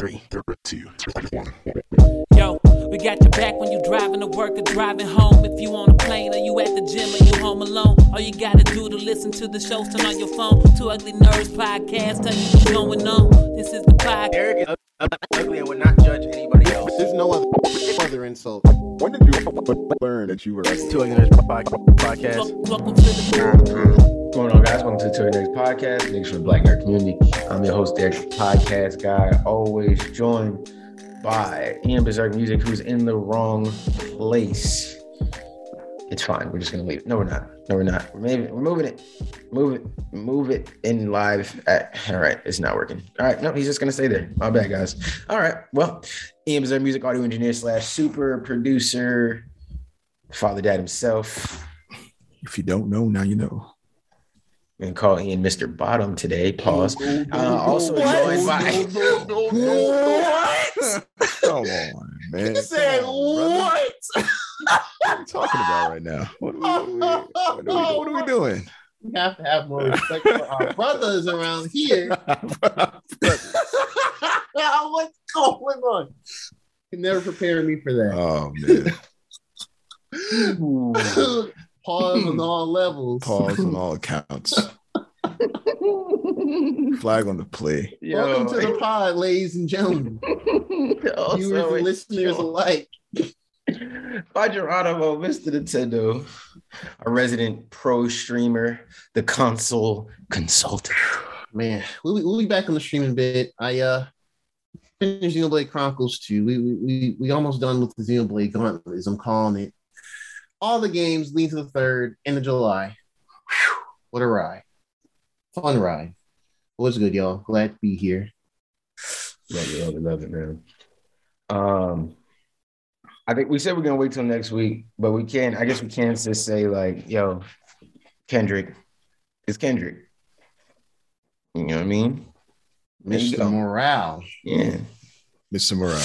3, 2, 1. Yo, we got your back when you driving to work or driving home. If you on a plane or you at the gym or you home alone, all you gotta do to listen to the shows, turn on your phone. Too Ugly Nerds Podcast, tell you what's going on. This is the podcast. Eric is ugly and would not judge anybody else. There's no other insult. When did you learn that you were Too Ugly Nerds Podcast? Welcome to the podcast. What's going on, guys? Welcome to Too Ugly Nerds Podcast, Niggas from the Black Nerd Community. I'm your host, Derek, podcast guy, always joined by Ian Berserk Music, who's in the wrong place. It's fine. We're just going to leave it. No, we're not. We're moving it. Move it in live. All right. It's not working. All right. No, he's just going to stay there. My bad, guys. All right. Well, Ian Berserk Music, audio engineer / super producer, father, dad himself. If you don't know, now you know. And call Ian Mr. Bottom today. Pause. Also joined by. What? Come on, man. You said what? What are we talking about right now? What are we doing? We have to have more respect for our brothers around here. What's going on? You never prepared me for that. Oh, man. Pause on all levels. Pause on all accounts. Flag on the play. Yo, welcome to the pod, ladies and gentlemen. Viewers and listeners alike. By Geronimo, Mr. Nintendo, a resident pro streamer, the console consultant. Man, we'll be back on the streaming bit. I finished Xenoblade Chronicles 2. We almost done with the Xenoblade Gauntlet, as I'm calling it. All the games lead to the 3rd, end of July. Whew, what a ride. Fun ride. What's good, y'all? Glad to be here. Love it, man. I think we said we're going to wait till next week, but we can just say, like, yo, Kendrick is Kendrick. You know what I mean? Mr. Morale. Yeah. Mr. Morale.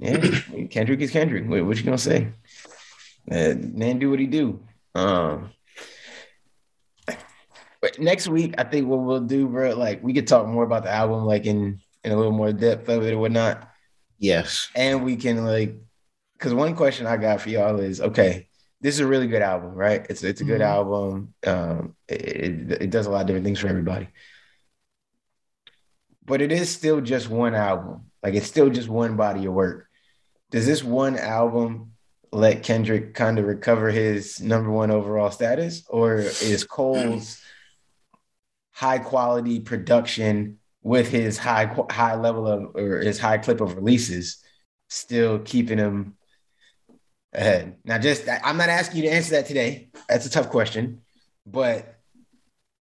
Yeah, Kendrick is Kendrick. Wait, what you going to say? Man, do what he do. But next week, I think what we'll do, bro, like we could talk more about the album, like in a little more depth of it or whatnot. Yes. And we can because one question I got for y'all is, okay, this is a really good album, right? It's a good album. It does a lot of different things for everybody. But it is still just one album. Like it's still just one body of work. Does this one album let Kendrick kind of recover his #1 overall status, or is Cole's high quality production with his high level of, or his high clip of releases, still keeping him ahead? Now, I'm not asking you to answer that today. That's a tough question, but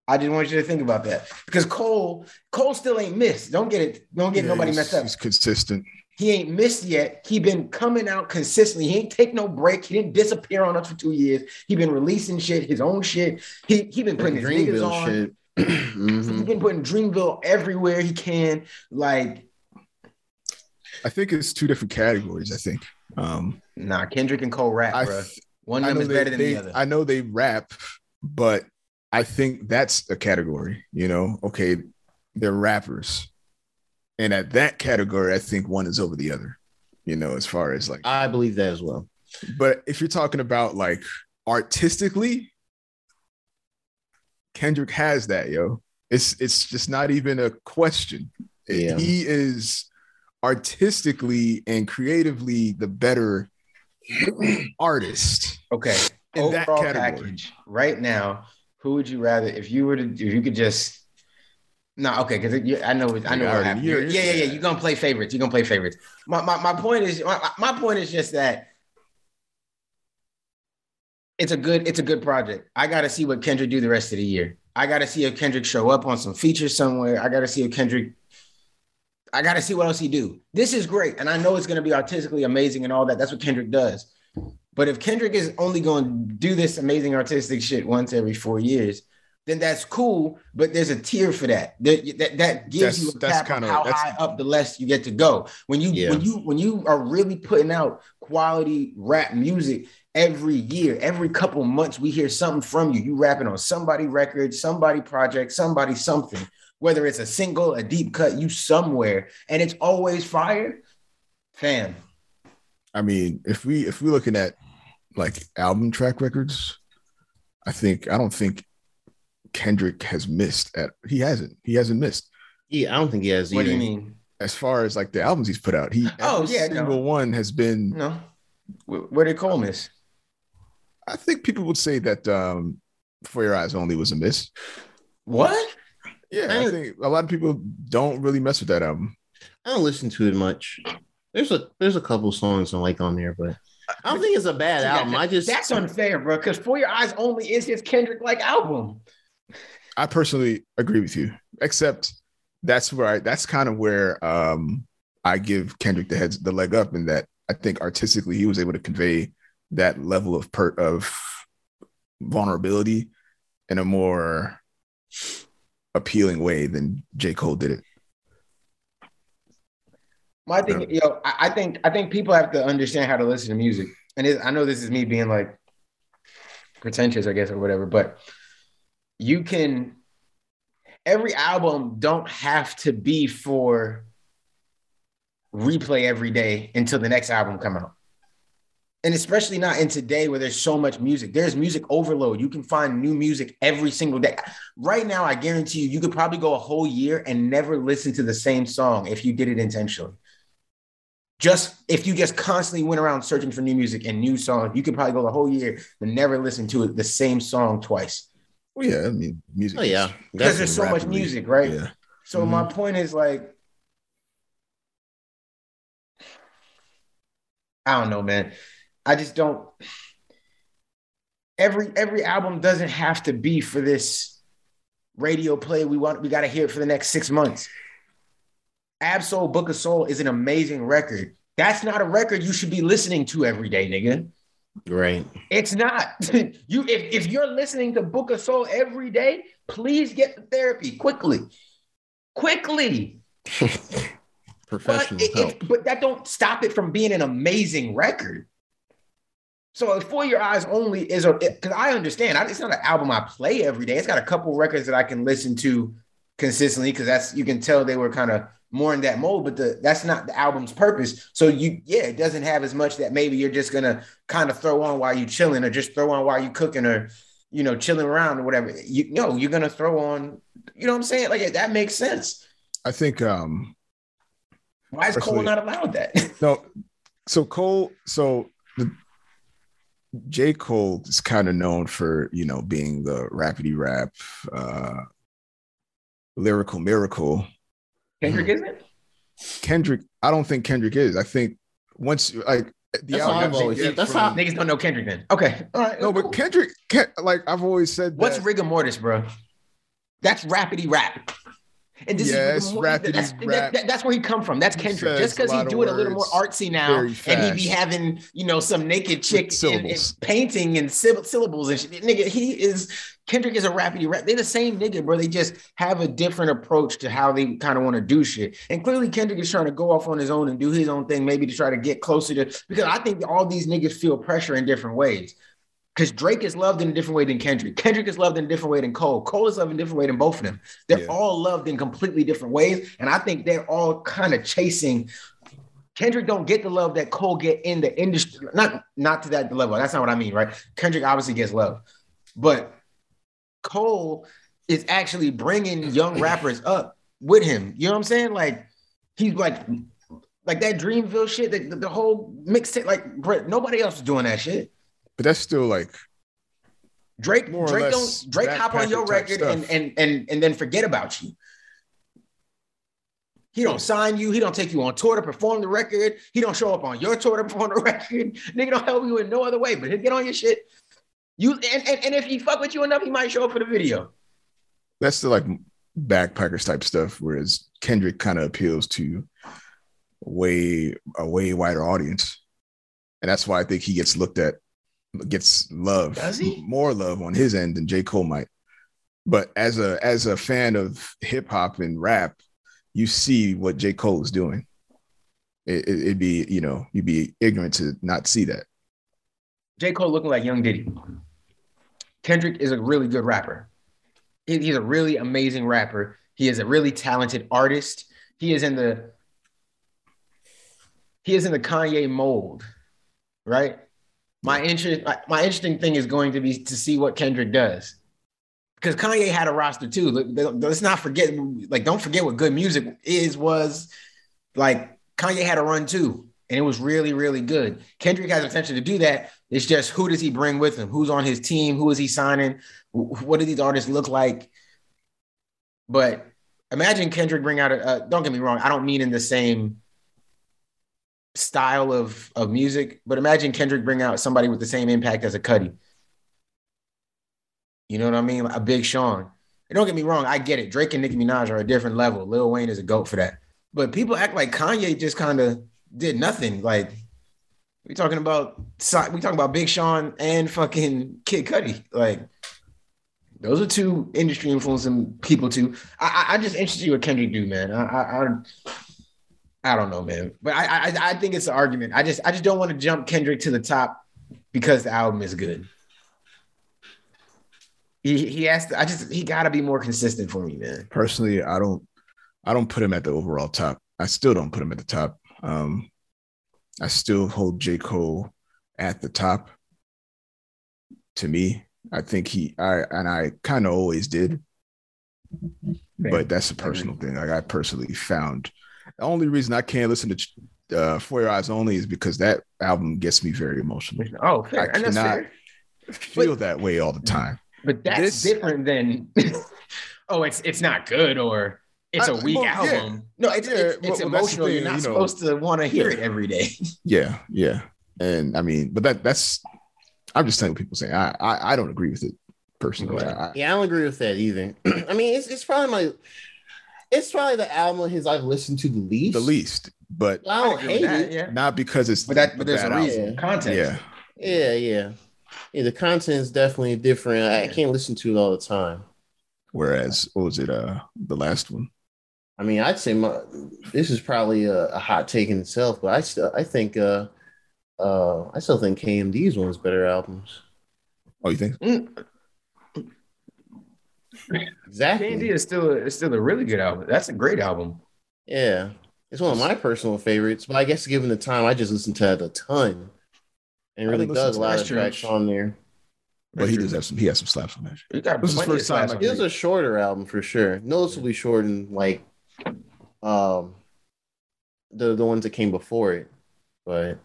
I didn't want you to think about that, because Cole still ain't missed. Don't get it. Don't get nobody messed up. He's consistent. He ain't missed yet. He been coming out consistently. He ain't take no break. He didn't disappear on us for 2 years. He been releasing shit, his own shit. He been putting his niggas on. Shit. Mm-hmm. He been putting Dreamville everywhere he can. Like, I think it's two different categories. I think. Kendrick and Cole rap, bro. One of them is better than the other. I know they rap, but I think that's a category. You know, okay, they're rappers. And at that category, I think one is over the other, you know, as far as like. I believe that as well. But if you're talking about like artistically, Kendrick has that, yo. It's just not even a question. Yeah. He is artistically and creatively the better artist. Okay. In that category. Package, right now, who would you rather, because I know. Yeah. You're gonna play favorites. My point is just that it's a good project. I gotta see what Kendrick do the rest of the year. I gotta see if Kendrick show up on some features somewhere. I gotta see what else he do. This is great, and I know it's gonna be artistically amazing and all that. That's what Kendrick does. But if Kendrick is only gonna do this amazing artistic shit once every 4 years, then that's cool, but there's a tier for that. That gives you a cap on how high up the list you get to go. When you are really putting out quality rap music every year, every couple months, we hear something from you. You rapping on somebody record, somebody project, somebody something. whether it's a single, a deep cut, you somewhere, and it's always fire, fam. I mean, if we're looking at like album track records, I don't think Kendrick has missed at he hasn't missed. Yeah, I don't think he has either. What do you mean? As far as like the albums he's put out, every single one has been no. Where did Cole miss? I think people would say that For Your Eyes Only was a miss. What? Yeah, I think a lot of people don't really mess with that album. I don't listen to it much. There's a couple songs I like on there, but I don't think it's a bad album. That's unfair, bro, because For Your Eyes Only is his Kendrick-like album. I personally agree with you, except that's kind of where I give Kendrick the leg up in that I think artistically he was able to convey that level of vulnerability in a more appealing way than J. Cole did it. My thing, I think people have to understand how to listen to music. And I know this is me being like pretentious, I guess, or whatever, but every album don't have to be for replay every day until the next album come out. And especially not in today where there's so much music. There's music overload. You can find new music every single day. Right now, I guarantee you, you could probably go a whole year and never listen to the same song if you did it intentionally. Just if you just constantly went around searching for new music and new songs, you could probably go the whole year and never listen to the same song twice. Well, yeah, I mean, music. Oh, yeah. Because there's so much music, right? Yeah. So my point is like, I don't know, man. I just don't. Every album doesn't have to be for this radio play. We got to hear it for the next 6 months. Absol Book of Soul is an amazing record. That's not a record you should be listening to every day, nigga. Right. It's not. If you're listening to Book of Soul every day, please get the therapy quickly. Professional help. But that don't stop it from being an amazing record. So For Your Eyes Only is because I understand it's not an album I play every day. It's got a couple records that I can listen to consistently because you can tell they were kind of more in that mold, but that's not the album's purpose. So it doesn't have as much that maybe you're just gonna kind of throw on while you chilling or just throw on while you cooking or chilling around or whatever. You're gonna throw on. You know what I'm saying? Like that makes sense. I think. Why is Cole not allowed that? No. So Cole. So. J. Cole is kind of known for, being the rappity rap, lyrical miracle. Kendrick isn't? Kendrick, I don't think Kendrick is. I think once that's how niggas don't know Kendrick then. Okay. All right. No, cool. But Kendrick, I've always said that. What's rigor mortis, bro? That's rappity rap. And this is rapid. That's where he come from. That's Kendrick. Just because he's doing a little more artsy now, and he be having some naked chick and painting and syllables and shit. Nigga, Kendrick is a rapidy rap. They the same nigga, bro. They just have a different approach to how they kind of want to do shit. And clearly, Kendrick is trying to go off on his own and do his own thing, maybe to try to get closer to. Because I think all these niggas feel pressure in different ways. Because Drake is loved in a different way than Kendrick. Kendrick is loved in a different way than Cole. Cole is loved in a different way than both of them. They're all loved in completely different ways. And I think they're all kind of chasing. Kendrick don't get the love that Cole get in the industry. Not to that level. That's not what I mean, right? Kendrick obviously gets love. But Cole is actually bringing young rappers up with him. You know what I'm saying? Like, he's like that Dreamville shit, the whole mixtape, Brett, nobody else is doing that shit. But that's still like Drake. Drake hop on your record and then forget about you. He don't sign you. He don't take you on tour to perform the record. He don't show up on your tour to perform the record. Nigga don't help you in no other way. But he'll get on your shit. And if he fuck with you enough, he might show up for the video. That's the like backpackers type stuff. Whereas Kendrick kind of appeals to a way wider audience, and that's why I think he gets looked at. Gets love. Does he? More love on his end than J. Cole might. But as a fan of hip hop and rap, you see what J. Cole is doing. It'd be, you'd be ignorant to not see that. J. Cole looking like Young Diddy. Kendrick is a really good rapper. He's a really amazing rapper. He is a really talented artist. He is in the Kanye mold, right? My interesting thing is going to be to see what Kendrick does. Because Kanye had a roster too. Let's not forget, don't forget what good music was. Kanye had a run too, and it was really, really good. Kendrick has the potential to do that. It's just, who does he bring with him? Who's on his team? Who is he signing? What do these artists look like? But imagine Kendrick bring out don't get me wrong, I don't mean in the same style of music, but imagine Kendrick bring out somebody with the same impact as a Cudi. You know what I mean? A Big Sean. And don't get me wrong, I get it. Drake and Nicki Minaj are a different level. Lil Wayne is a GOAT for that. But people act like Kanye just kind of did nothing. We talking about Big Sean and fucking Kid Cudi. Those are two industry influencing people too. I just interested in what Kendrick do, man. I don't know, man. But I think it's an argument. I just don't want to jump Kendrick to the top because the album is good. He gotta be more consistent for me, man. Personally, I don't put him at the overall top. I still don't put him at the top. I still hold J. Cole at the top. To me, I think I kind of always did. But that's a personal thing. I personally found. The only reason I can't listen to For Your Eyes Only is because that album gets me very emotional. Oh, fair. I cannot feel that way all the time. But that's different than, it's not good or it's a weak album. Yeah. No, it's emotional. You're not supposed to want to hear it every day. Yeah, yeah. And I mean, but that's, I'm just telling people saying, I don't agree with it personally. Right. I don't agree with that either. I mean, it's probably the album of his I've listened to the least. But I don't hate it. Yeah. Not because it's but there's a reason. Content. Yeah, the content is definitely different. I can't listen to it all the time. Whereas, what was it? The last one. I mean, I'd say this is probably a hot take in itself, but I still think KMD's one's better albums. Oh, you think? Mm. Exactly. KMD is still a really good album. That's a great album. Yeah, it's one of my personal favorites. But I guess given the time, I just listened to it a ton. And really does a lot of tracks on there. But he does have some. He has some slaps on that. This is first time. It was a shorter album for sure, noticeably shorter than the ones that came before it. But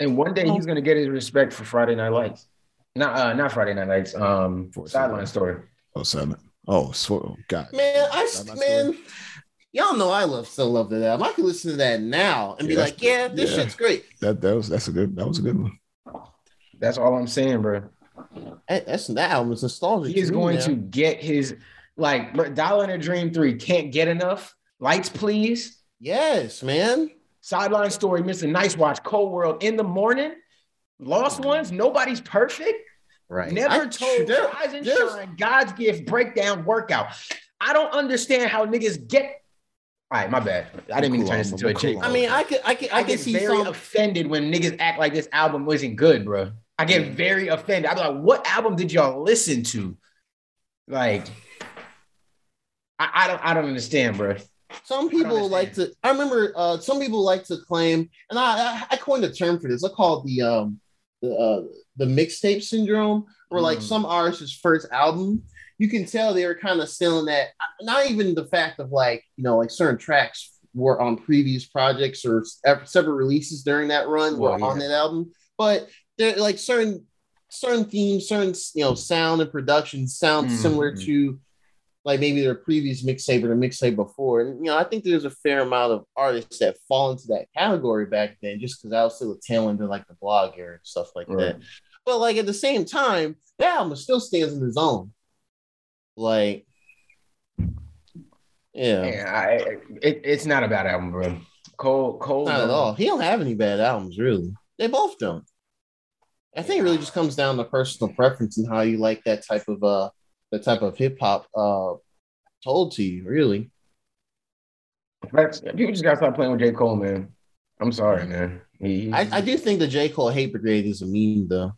and one day he's gonna get his respect for Friday Night Lights. Not Friday Night Lights. Sideline Story. Oh, Sideline. Oh, so God. Man, y'all know I still love that album. I can listen to that now and be like, this shit's great. That was a good one. That's all I'm saying, bro. That album's nostalgic. He is going to get his Dial in a Dream 3 can't get enough. Lights, Please. Yes, man. Sideline Story, Mr. Nice Watch, Cold World, In the Morning, Lost Ones, Nobody's Perfect. Right. Never Told, Rise and Shine, God's Gift, Breakdown, Workout. I don't understand how niggas get. All right, my bad. I didn't mean to turn this into a chick. I mean, I can see very offended when niggas act like this album wasn't good, bro. I get very offended. I'm like, what album did y'all listen to? I don't understand, bro. Some people some people like to claim, and I coined a term for this. I call it the mixtape syndrome, where some artist's first album, you can tell they were kind of still in that. Not even the fact of certain tracks were on previous projects or separate releases during that run on that album, but they're certain themes, certain sound and production sound similar to maybe their previous mixtape or the mixtape before. And I think there's a fair amount of artists that fall into that category back then, just because I was still a tail end of the blog era and stuff that. But at the same time, that album still stands in its own. It's not a bad album, bro. Cole, not at all. He don't have any bad albums, really. They both don't. I think it really just comes down to personal preference and how you like that type of hip hop told to you, really. People just gotta stop playing with J. Cole, man. I'm sorry, man. I do think the J. Cole hate brigade is a meme, though.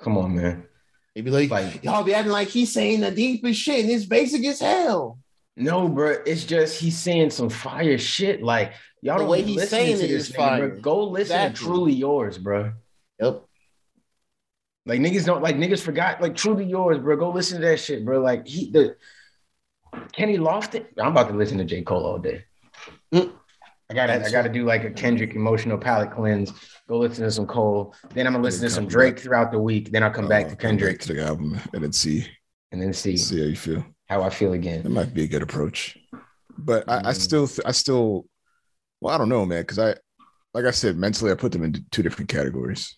Come on, man. They be like, y'all be acting like he's saying the deepest shit and it's basic as hell. No, bro. It's just he's saying some fire shit. Like, y'all the way he's saying it is fire. Bro. Go listen to Truly Yours, bro. Yep. Like niggas don't like niggas forgot like Truly Yours, bro. Go listen to that shit, bro. Like Kenny Lofton. I'm about to listen to J. Cole all day. I gotta do like a Kendrick emotional palate cleanse. Go listen to some Cole. Then I'm gonna listen to some Drake throughout the week. Then I'll come back to Kendrick. To the album and then see. See how you feel. How I feel again. That might be a good approach. But I don't know, man, because like I said, mentally I put them into two different categories.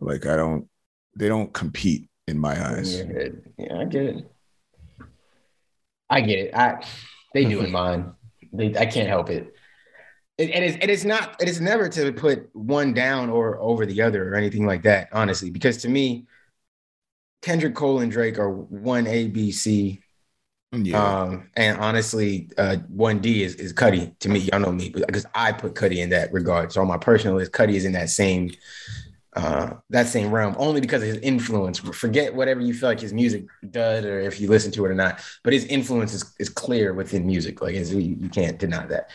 Like they don't compete in my eyes. Yeah, I get it. They do in mine. I can't help it. It is never to put one down or over the other or anything like that, honestly, because to me, Kendrick, Cole, and Drake are 1A, B, C. Yeah. And honestly, 1D is Cudi to me. Y'all know me because I put Cudi in that regard. So on my personal list, Cudi is in that same realm only because of his influence. Forget whatever you feel like his music does or if you listen to it or not, but his influence is clear within music. Like you can't deny that.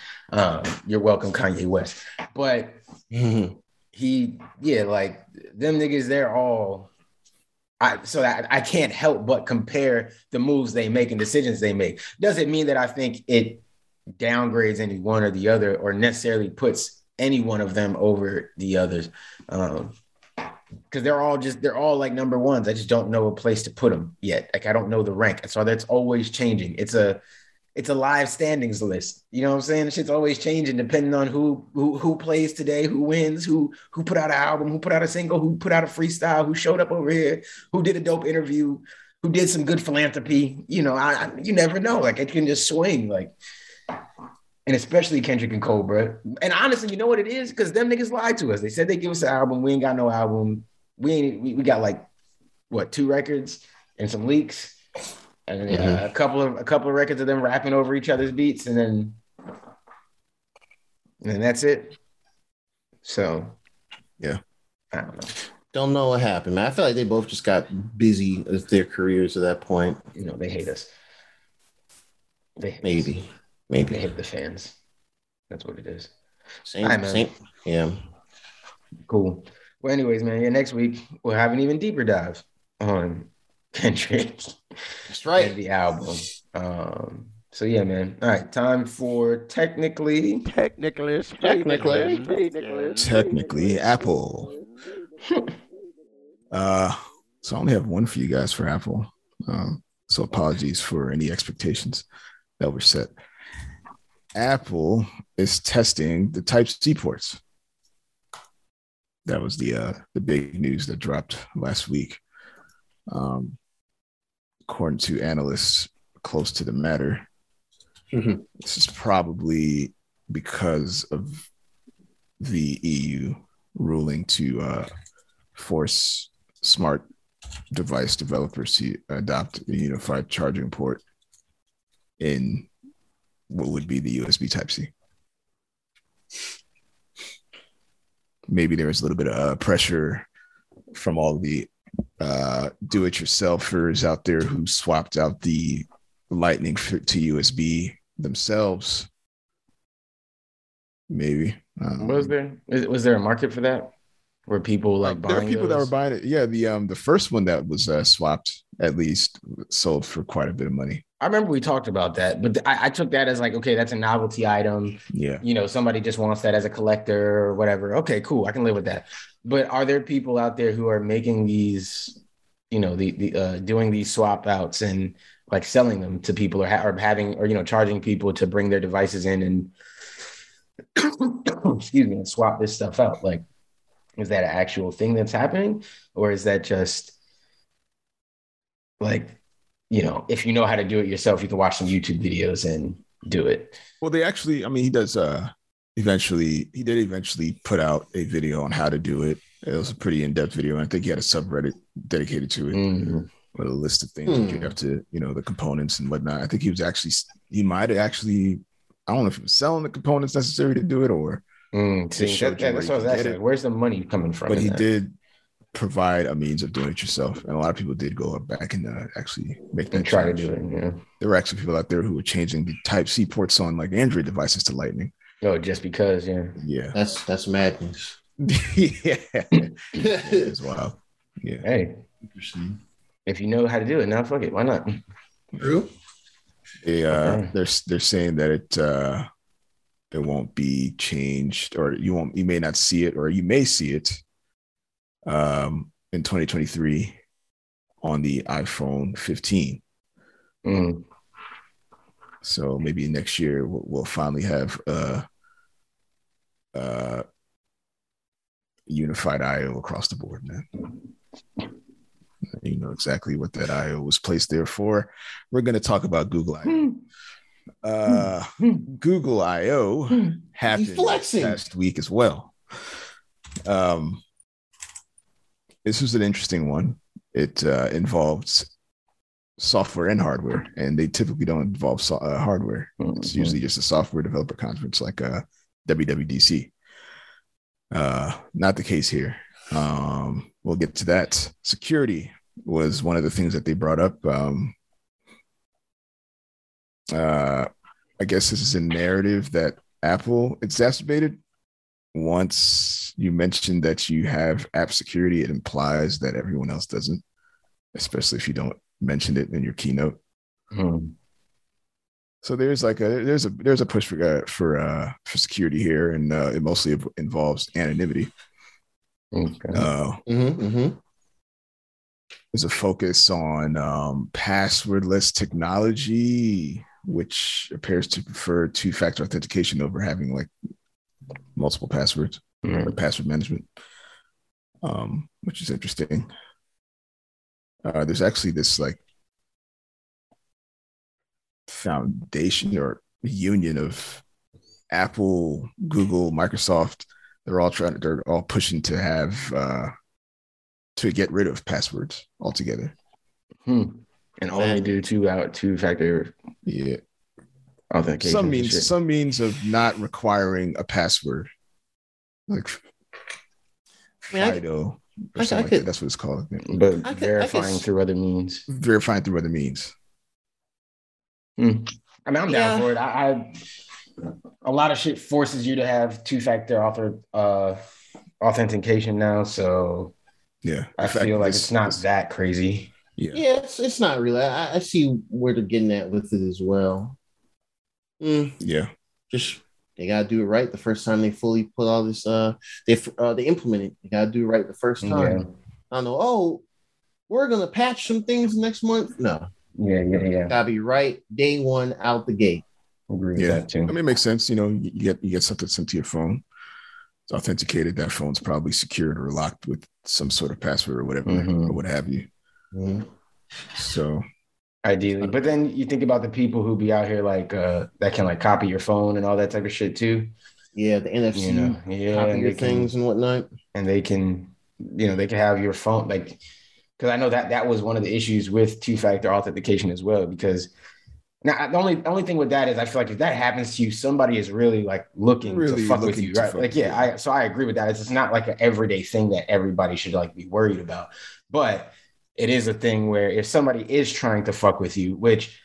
You're welcome, Kanye West. But like them niggas, they're all... I can't help but compare the moves they make and decisions they make. Doesn't mean that I think it downgrades any one or the other or necessarily puts any one of them over the others. Because they're all like number ones. I just don't know a place to put them yet. Like I don't know the rank. So that's always changing. It's a live standings list. You know what I'm saying? Shit's always changing depending on who plays today, who wins, who put out an album, who put out a single, who put out a freestyle, who showed up over here, who did a dope interview, who did some good philanthropy. You know, you never know. Like it can just swing. Like, and especially Kendrick and Cole, bro. And honestly, you know what it is? Because them niggas lied to us. They said they give us an album. We ain't got no album. We got like what 2 records and some leaks. And then, a couple of records of them rapping over each other's beats, and then that's it. So, yeah, I don't know. Don't know what happened, man. I feel like they both just got busy with their careers at that point. You know, they hate us. Maybe they hate the fans. That's what it is. Same. Yeah. Cool. Well, anyways, man. Yeah, next week we'll have an even deeper dive on Kendrick. That's right. And the album. So yeah, man. All right, time for technically Apple. So I only have one for you guys for Apple. So apologies for any expectations that were set. Apple is testing the Type-C ports. That was the big news that dropped last week. According to analysts close to the matter, this is probably because of the EU ruling to force smart device developers to adopt a unified charging port in what would be the USB Type-C. Maybe there was a little bit of pressure from all the do-it-yourselfers out there who swapped out the Lightning to USB themselves. Maybe. Was there a market for that? Were people like buying? There were people that were buying it. Yeah, the first one that was swapped at least sold for quite a bit of money. I remember we talked about that, but I took that as like, okay, that's a novelty item. Yeah. You know, somebody just wants that as a collector or whatever. Okay, cool. I can live with that. But are there people out there who are making these, you know, doing these swap outs and like selling them to people or charging people to bring their devices in and excuse me, and swap this stuff out? Like, is that an actual thing that's happening? Or is that just like, you know, if you know how to do it yourself, you can watch some YouTube videos and do it. Well, he did eventually put out a video on how to do it. It was a pretty in-depth video. And I think he had a subreddit dedicated to it with a list of things that you have to, you know, the components and whatnot. I think he might have I don't know if he was selling the components necessary to do it or. That's what I was asking. Where's the money coming from? But he did provide a means of doing it yourself. And a lot of people did go back and actually make that and try change. To do it. Yeah. There were actually people out there who were changing the Type-C ports on like Android devices to Lightning. Oh, just because, yeah. Yeah. That's madness. Yeah. It's wild. Yeah. Hey. Interesting. If you know how to do it now, fuck it. Why not? True. They, okay. They're saying that it won't be changed, or you may not see it, or you may see it in 2023 on the iPhone 15. Mm. So maybe next year we'll finally have unified IO across the board, man. You know exactly what that IO was placed there for. We're going to talk about Google IO. Google IO happened last week as well. This was an interesting one. It involved software and hardware, and they typically don't involve hardware. It's usually just a software developer conference like WWDC. Not the case here. We'll get to that. Security was one of the things that they brought up. I guess this is a narrative that Apple exacerbated. Once you mention that you have app security, it implies that everyone else doesn't, especially if you don't mention it in your keynote. So there's a push for security here, and it mostly involves anonymity. Okay. There's a focus on passwordless technology, which appears to prefer two-factor authentication over having like multiple passwords or password management, which is interesting. There's actually this like foundation or union of Apple, Google, Microsoft. They're all pushing to have to get rid of passwords altogether, and only do two-factor. Yeah, authentication. Some means of not requiring a password, like FIDO. That's what it's called. But verifying through other means. I mean, I'm down for it. A lot of shit forces you to have two-factor authentication now, so yeah, I feel like it's not that crazy. Yeah, it's not really. I see where they're getting at with it as well. Yeah, just they gotta do it right the first time. They fully put all this. They implement it. They gotta do it right the first time. Yeah. I don't know. Oh, we're gonna patch some things next month. No. Yeah. Gotta be right day one out the gate. Agree with that too. I mean, it makes sense. You know, you get something sent to your phone. It's authenticated. That phone's probably secured or locked with some sort of password or whatever, or what have you. Mm-hmm. So, ideally, but then you think about the people who be out here like that can like copy your phone and all that type of shit too. Yeah, the NFC, you know, copy your things and whatnot, and they can, you know, they can have your phone like because I know that was one of the issues with two-factor authentication as well because. Now, the only thing with that is I feel like if that happens to you, somebody is really like looking to fuck with you, right? Like, yeah, so I agree with that. It's not like an everyday thing that everybody should like be worried about, but it is a thing where if somebody is trying to fuck with you, which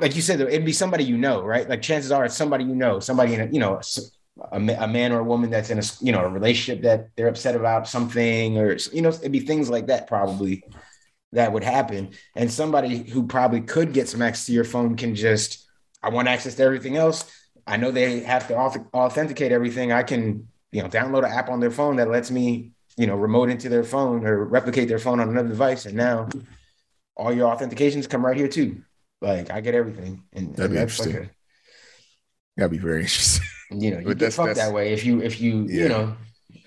like you said, it'd be somebody, you know, right? Like chances are it's somebody, you know, somebody, in a, you know, a man or a woman that's in a, you know, a relationship that they're upset about something or, you know, it'd be things like that probably. That would happen. And somebody who probably could get some access to your phone can just, I want access to everything else. I know they have to authenticate everything. I can, you know, download an app on their phone that lets me, you know, remote into their phone or replicate their phone on another device. And now all your authentications come right here too. Like I get everything. And that'd be interesting. Like that'd be very interesting. You know, you get fucked that way. If you, you know,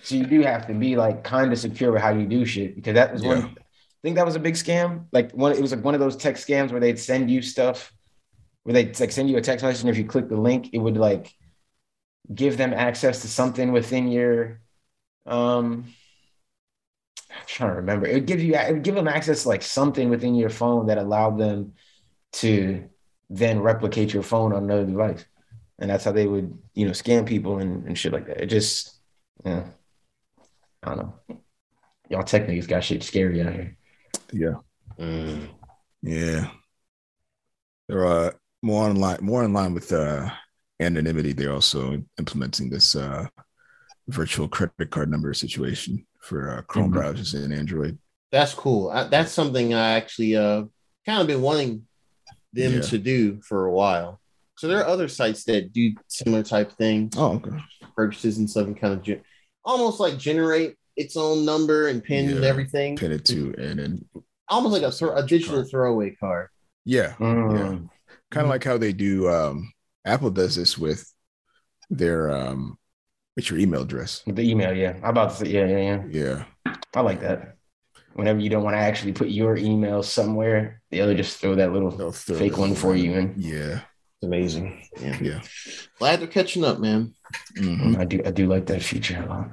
so you do have to be like kind of secure with how you do shit because that was one. I think that was a big scam. Like one, it was like one of those text scams where they'd send you stuff, where they'd like send you a text message, and if you click the link, it would like give them access to something within your. I'm trying to remember. It would give them access to like something within your phone that allowed them to then replicate your phone on another device, and that's how they would, you know, scam people and shit like that. It just, yeah, I don't know. y'all tech niggas got shit scary out here. Yeah. Yeah. There are more in line with anonymity. They're also implementing this virtual credit card number situation for Chrome browsers and Android. That's cool. That's something I actually kind of been wanting them to do for a while. So there are other sites that do similar type things. Oh, okay. Purchases and stuff, and kind of almost like generate its own number and pin and everything. Pin it to, and then almost like a digital throwaway card. Yeah. Kind of like how they do. Apple does this with their with your email address. With the email, yeah. I'm about to say, yeah. I like that. Whenever you don't want to actually put your email somewhere, they'll just throw that little fake one for you in. Yeah. Amazing. Yeah. Glad they're catching up, man. Mm-hmm. I do like that feature a lot.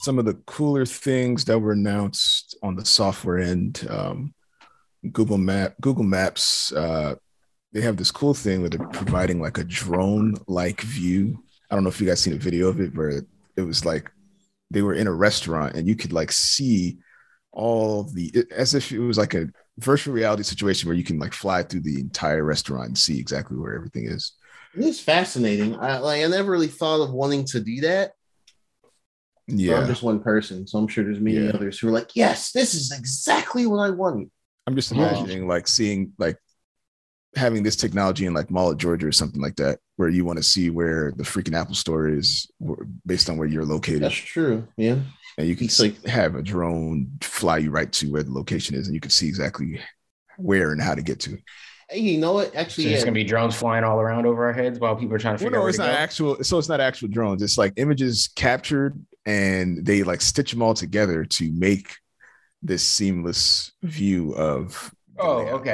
Some of the cooler things that were announced on the software end, Google Maps, they have this cool thing where they're providing like a drone-like view. I don't know if you guys seen a video of it, where it was like they were in a restaurant and you could like see all the, as if it was like a virtual reality situation where you can like fly through the entire restaurant and see exactly where everything is. It is fascinating. I never really thought of wanting to do that. Yeah, so I'm just one person, so I'm sure there's many others who are like, yes, this is exactly what I wanted. I'm just imagining like seeing, like having this technology in like Mall of Georgia or something like that, where you want to see where the freaking Apple store is based on where you're located. That's true. Yeah. And you can like have a drone fly you right to where the location is, and you can see exactly where and how to get to. You know what? Actually, so there's gonna be drones flying all around over our heads while people are trying to figure out. No, it's not actual. So it's not actual drones. It's like images captured, and they like stitch them all together to make this seamless view of. Oh, okay.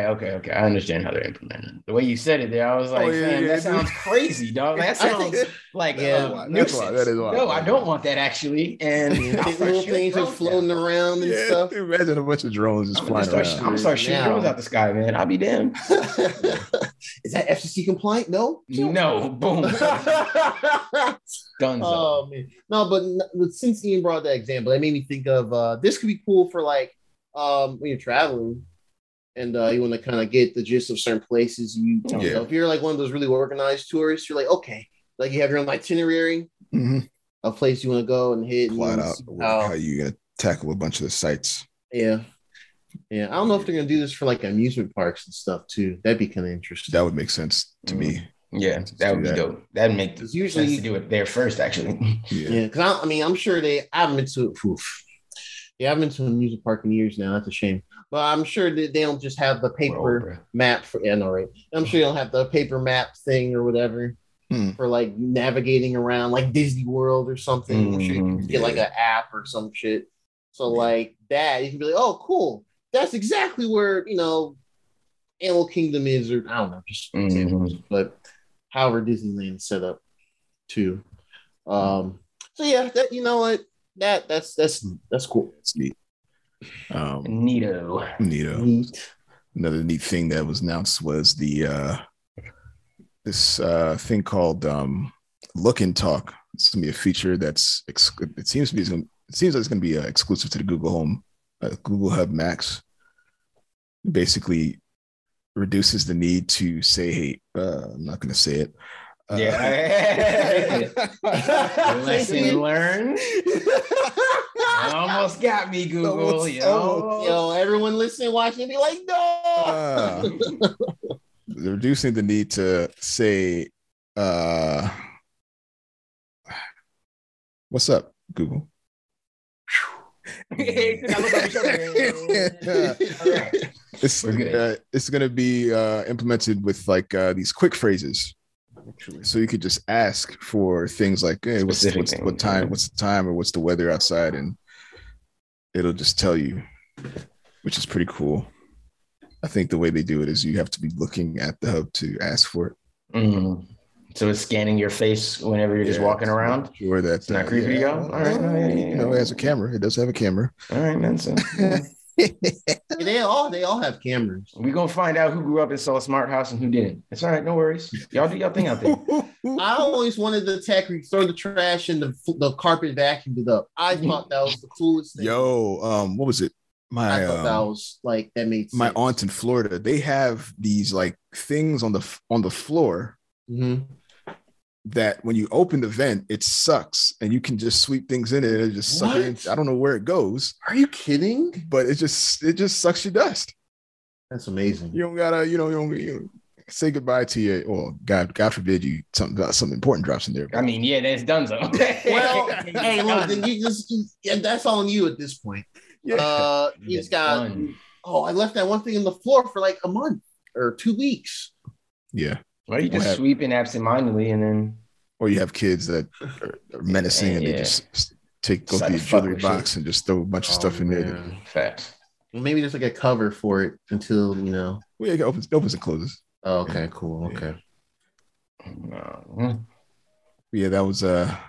I understand how they're implementing it. The way you said it there, I was like, that sounds crazy, dog. That sounds like That is wild. No, I don't want that, actually. And little things are floating around and stuff. Imagine a bunch of drones just flying around. I'm going to start shooting drones out the sky, man. I'll be damned. Is that FCC compliant? No. Boom. Dunzo. Oh, man. No, but since Ian brought that example, it made me think of this could be cool for like when you're traveling. And you want to kind of get the gist of certain places. You know, if you're like one of those really organized tourists, you're like, okay, like you have your own itinerary, a place you want to go and hit. Plot out how you're going to tackle a bunch of the sites. Yeah. I don't know if they're going to do this for like amusement parks and stuff too. That'd be kind of interesting. That would make sense to me. Yeah, that would be dope. That'd make sense to do it there first, actually. Yeah, because I'm sure I haven't been to it. Yeah, I haven't been to an amusement park in years now. That's a shame. But I'm sure that they don't just have the paper map for I'm sure they don't have the paper map thing or whatever for like navigating around like Disney World or something. I'm sure you can get like an app or some shit. So like that, you can be like, oh, cool. That's exactly where, Animal Kingdom is, or I don't know, just but however Disneyland's set up too. So yeah, that, you know what? That's cool. That's neat. Neato. Neat. Another neat thing that was announced was the this thing called Look and Talk. It's gonna be a feature that's it seems like it's gonna be exclusive to the Google Home, Google Hub Max. Basically, reduces the need to say, "Hey, I'm not gonna say it." Lesson learned. Almost got me, Google. Everyone listening, watching, be like, no. Reducing the need to say, "What's up, Google?" It's going to be implemented with like these quick phrases. So you could just ask for things like, hey, what's the time, or what's the weather outside, and it'll just tell you, which is pretty cool. I think the way they do it is you have to be looking at the hub to ask for it. So it's scanning your face whenever you're just walking around. Sure, that's not creepy. All right, it has a camera. It does have a camera. All right, man. So. They all have cameras. We're gonna find out who grew up and saw a smart house and who didn't. It's all right, no worries. Y'all do y'all thing out there. I always wanted the tech where you throw the trash and the carpet vacuumed it up. I thought that was the coolest thing. Yo, what was it? I thought that was like that made sense. My aunt in Florida, they have these like things on the floor that when you open the vent, it sucks and you can just sweep things in it. It just sucks in. I don't know where it goes. Are you kidding? But it just sucks your dust. That's amazing. You don't gotta, you don't say goodbye to your, or God forbid you something important drops in there. Bro. I mean, yeah, that's donezo. Well, hey, look, then you just that's on you at this point. Yeah. He's got. Fun. Oh, I left that one thing on the floor for like a month or 2 weeks. Yeah. Well, you just sweeping absentmindedly, and then. Or you have kids that are menacing, and they just go through the jewelry box and just throw a bunch of stuff in there. Facts. Well, maybe there's like a cover for it until Well, it opens and closes. Oh, okay, cool. Okay. Yeah, that was a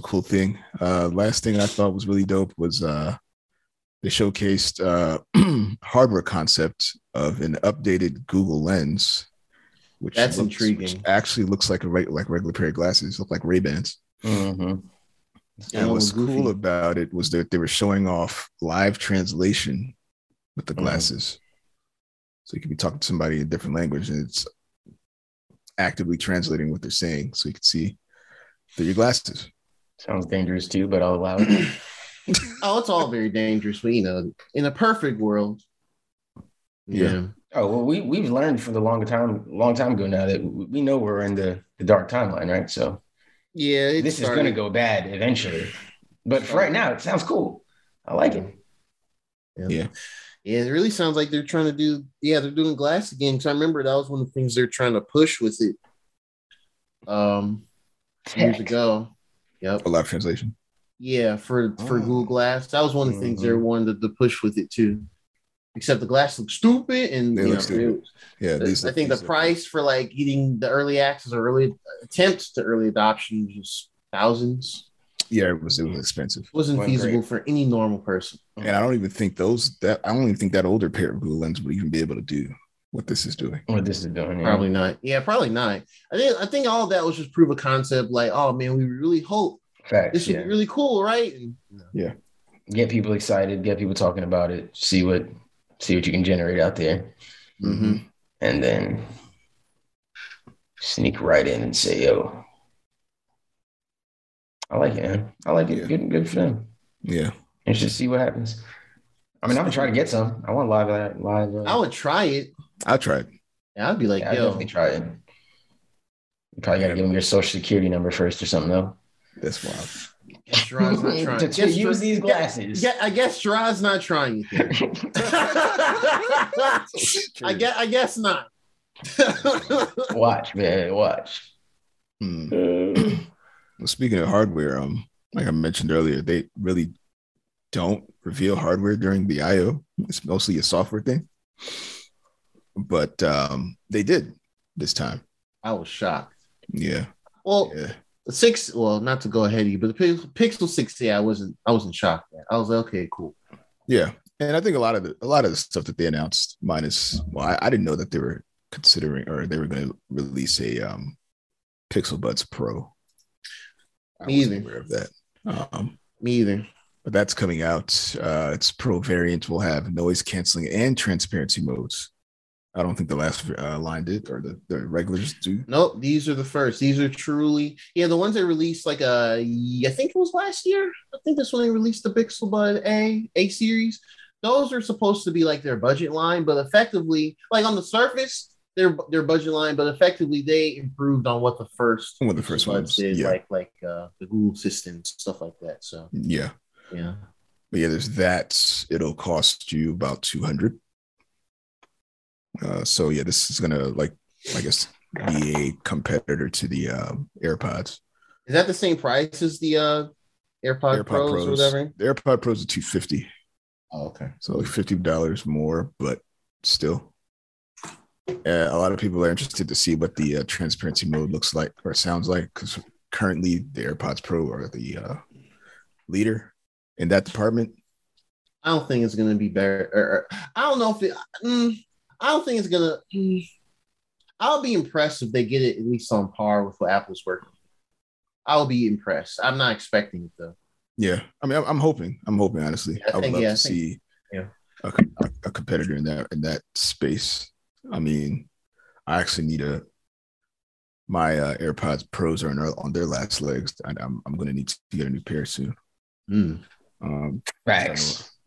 cool thing. Last thing I thought was really dope was they showcased hardware concept of an updated Google Lens, which actually looks like a regular pair of glasses, look like Ray-Bans. Mm-hmm. And what's cool about it was that they were showing off live translation with the glasses. So you could be talking to somebody in a different language and it's actively translating what they're saying so you can see through your glasses. Sounds dangerous too, but I'll allow it. Oh, it's all very dangerous. But, in a perfect world. Yeah. Oh, well, we've learned from the long time ago now that we know we're in the dark timeline, right? So yeah, this is going to go bad eventually. But for right now, it sounds cool. I like it. Yeah. Yeah, it really sounds like they're trying to they're doing glass again. Because I remember that was one of the things they're trying to push with it years ago. Yep. A live translation. Yeah, for Google Glass. That was one of the things they wanted to push with it too. Except the glass looks stupid. And stupid. Yeah, I think the price for like getting the early access or early attempts to early adoption was thousands. Yeah, it was expensive. It wasn't feasible for any normal person. And I don't even think that older pair of Google Lens would even be able to do what this is doing. Probably not. Yeah, probably not. I think all of that was just proof of concept. Like, oh man, we really hope this should be really cool, right? And, yeah. Get people excited. Get people talking about it. See what you can generate out there, and then sneak right in and say, "Yo." I like it, man. I like it. Yeah. Good for them. Yeah. And just see what happens. I mean, I'm gonna try to get some. I want live. I would try it. I'll try it. Yeah, I'd be like, I'd definitely try it. You probably gotta give them your social security number first or something, though. That's wild. Sherrod's not trying to use these glasses. Yeah, I guess Sherrod's not trying. I guess not. Watch, man. Watch. Well, speaking of hardware, like I mentioned earlier, they really don't reveal hardware during the I/O. It's mostly a software thing, but they did this time. I was shocked. Yeah. Well, yeah. Not to go ahead of you, but the Pixel 6A, I wasn't shocked at. I was like, okay, cool. Yeah, and I think a lot of the stuff that they announced, I didn't know that they were considering or they were going to release a Pixel Buds Pro. Me either. Aware of that. Me either. But that's coming out. Its Pro variant will have noise canceling and transparency modes. I don't think the last line did, or the regulars do. Nope, these are the first. These are truly, the ones they released like I think it was last year. I think that's when they released the Pixel Bud A series. Those are supposed to be like their budget line, but effectively, like on the surface. Their budget line, but effectively they improved on what the first one did, like the Google system stuff like that. So yeah, but yeah, there's that. It'll cost you about $200. So yeah, this is gonna be a competitor to the AirPods. Is that the same price as the AirPod Pros or whatever? The AirPod Pros are $250. Oh, okay, so like $50 more, but still. A lot of people are interested to see what the transparency mode looks like or sounds like, because currently the AirPods Pro are the leader in that department. I don't think it's going to be better. I don't think it's going to. I'll be impressed if they get it at least on par with what Apple's working I'll be impressed. I'm not expecting it though. Yeah, I mean, I'm hoping honestly. Yeah, I would love to see a competitor in that space. I mean, I actually need my AirPods Pros are on their last legs. I'm going to need to get a new pair soon. Mm.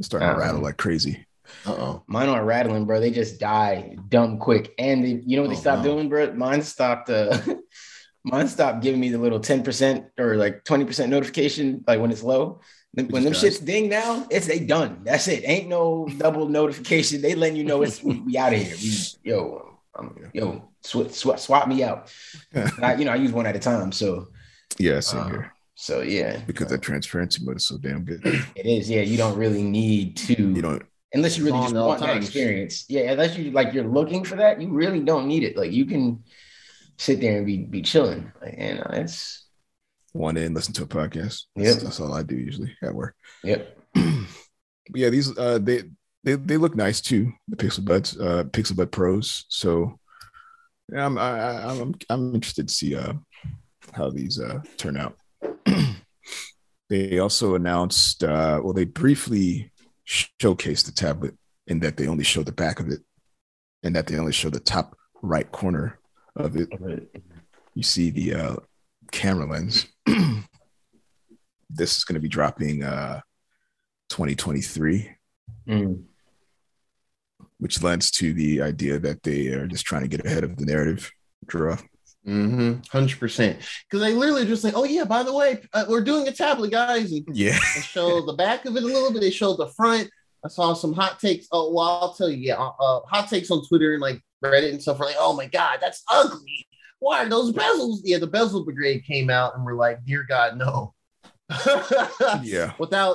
Starting to rattle like crazy. Uh-oh. Mine aren't rattling, bro. They just die dumb quick. And they stopped doing, bro? Mine stopped giving me the little 10% or like 20% notification, like when it's low. When them shits ding now, they done. That's it. Ain't no double notification. They letting you know it's we out of here. Swap me out. I use one at a time. So yeah, same here. So yeah, because that transparency mode is so damn good. It is. Yeah, you don't really need to. You don't. Unless you really just want that experience. Yeah, unless you're looking for that, you really don't need it. Like you can sit there and be chilling. Like, and it's. One in, listen to a podcast. Yep. That's all I do usually at work. Yep. But yeah, these they look nice too. The Pixel Buds, Pixel Bud Pros. So yeah, I'm interested to see how these turn out. They also announced. They briefly showcased the tablet in that they only show the back of it, and that they only show the top right corner of it. You see the camera lens. This is going to be dropping 2023, which lends to the idea that they are just trying to get ahead of the narrative draw. 100%. Because they literally just say, oh yeah, by the way, we're doing a tablet, guys. And yeah, they show the back of it a little bit. They show the front. I saw some hot takes. Oh well, I'll tell you. Yeah, hot takes on Twitter and like Reddit and stuff. We're like, oh my god, that's ugly. Why are those bezels? Yeah, the bezel brigade came out and we're like, dear God, no. Yeah.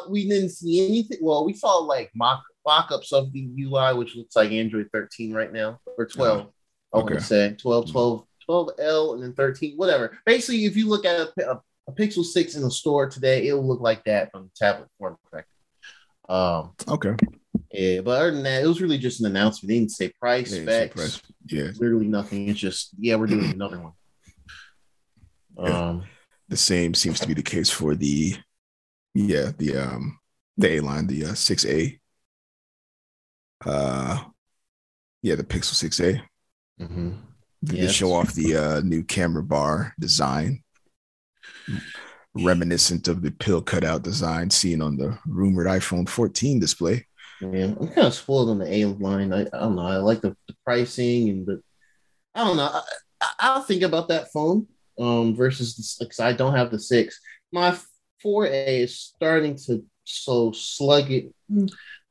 We didn't see anything. Well, we saw like mock-ups of the UI, which looks like Android 13 right now, or 12. I would say 12, 12L, and then 13, whatever. Basically, if you look at a Pixel 6 in the store today, it'll look like that on the tablet form factor. Okay. Yeah, but other than that, it was really just an announcement. They didn't say price, specs, yeah, literally nothing. It's just, yeah, we're doing another one. Yeah. The same seems to be the case for the A-line, the 6A. The Pixel 6A. Mm-hmm. They show off the new camera bar design, reminiscent of the pill cutout design seen on the rumored iPhone 14 display. Yeah, I'm kind of spoiled on the A-line. I don't know. I like the pricing and I don't know. I'll think about that phone versus the 6. I don't have the 6. My 4A is starting to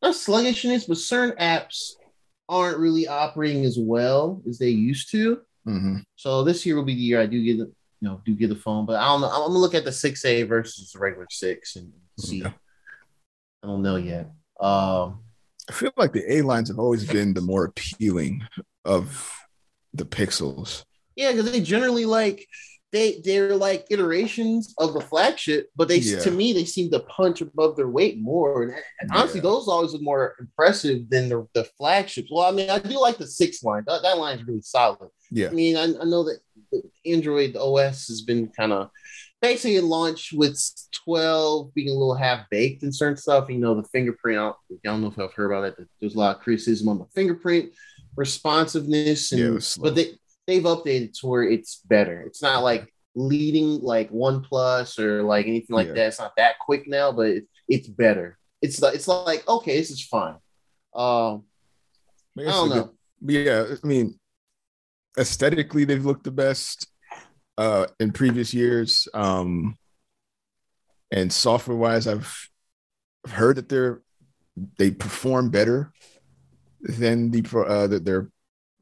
not sluggishness, but certain apps aren't really operating as well as they used to. Mm-hmm. So this year will be the year I do get the phone, but I don't know. I'm gonna look at the 6A versus the regular 6 and see. Yeah. I don't know yet. I feel like the A-lines have always been the more appealing of the Pixels. Yeah, because they generally they're like iterations of the flagship, but to me they seem to punch above their weight more. And honestly, those always are more impressive than the flagships. Well, I mean, I do like the 6 line. That line's really solid. Yeah, I mean, I know that Android OS has been kind of. Basically, it launched with 12 being a little half-baked and certain stuff. You know, the fingerprint, I don't know if I've heard about it. There's a lot of criticism on the fingerprint responsiveness. And, but they've updated to where it's better. It's not like leading like OnePlus or like anything like that. It's not that quick now, but it's better. It's like, okay, this is fine. I don't know. I mean, aesthetically, they've looked the best. In previous years, and software-wise, I've heard that they perform better than their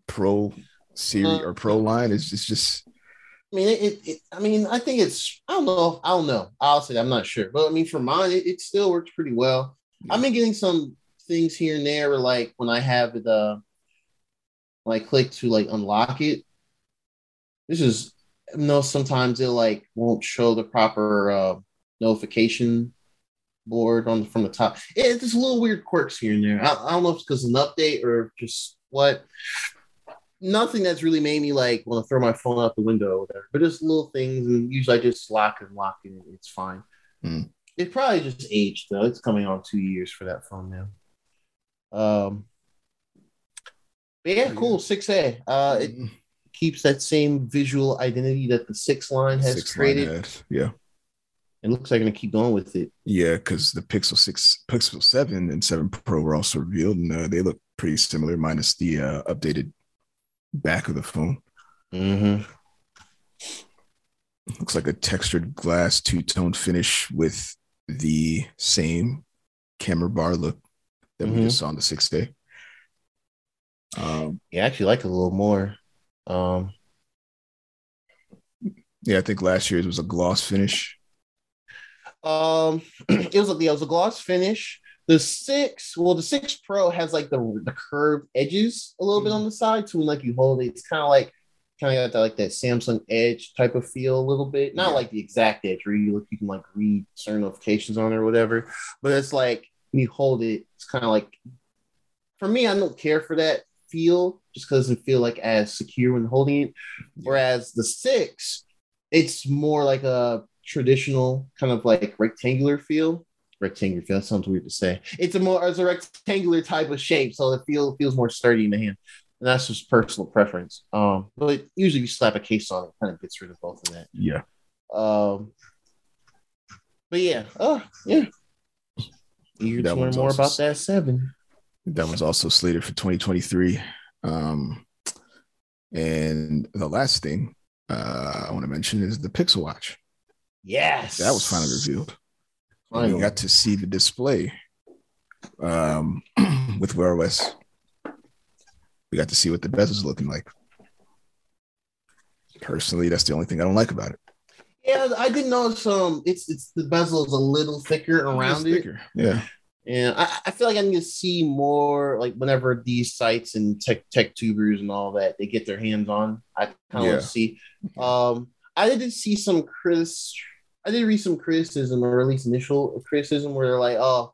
Pro series or Pro line. It's just. I mean, I think it's. I don't know. I'll say I'm not sure, but I mean, for mine, it still works pretty well. Yeah. I've been getting some things here and there, where, like when I have it, like click to like unlock it. This is. No, sometimes it like won't show the proper notification board from the top. It's just little weird quirks here and there. I don't know if it's because of an update or just what. nothing that's really made me like want to throw my phone out the window or whatever, but just little things. And usually I just lock and lock it. It's fine. Mm. It probably just aged though. It's coming on 2 years for that phone now. But yeah, cool. 6A. It keeps that same visual identity that the 6 line has created. Yeah. It looks like they're going to keep going with it. Yeah, because the Pixel 6, Pixel 7, and 7 Pro were also revealed, and they look pretty similar, minus the updated back of the phone. Mm-hmm. Looks like a textured glass two-tone finish with the same camera bar look that we just saw on the 6A. Yeah, I actually like it a little more. Yeah, I think last year's was a gloss finish. It was a gloss finish. The 6 Pro has like the curved edges a little bit on the side. So when like you hold it, it's kind of got that, like that Samsung Edge type of feel a little bit. Not like the exact edge where you can like read certain notifications on it or whatever. But it's like when you hold it, it's kind of like, for me, I don't care for that feel just because it doesn't feel like as secure when holding it. Whereas the 6, it's more like a traditional kind of like rectangular feel. That sounds weird to say. It's a rectangular type of shape, so the feel feels more sturdy in the hand, and that's just personal preference. But usually you slap a case on it, kind of gets rid of both of that. Eager to learn more about that 7. That one's also slated for 2023. And the last thing I want to mention is the Pixel Watch. Yes, that was finally revealed. We got to see the display with Wear OS. We got to see what the bezel's looking like. Personally, that's the only thing I don't like about it. Yeah, I did notice it's the bezel is a little thicker around it. Yeah. And I feel like I need to see more, like whenever these sites and tech tubers and all that, they get their hands on. I kind of want to see. I did see some criticism, or at least initial criticism, where they're like, "Oh,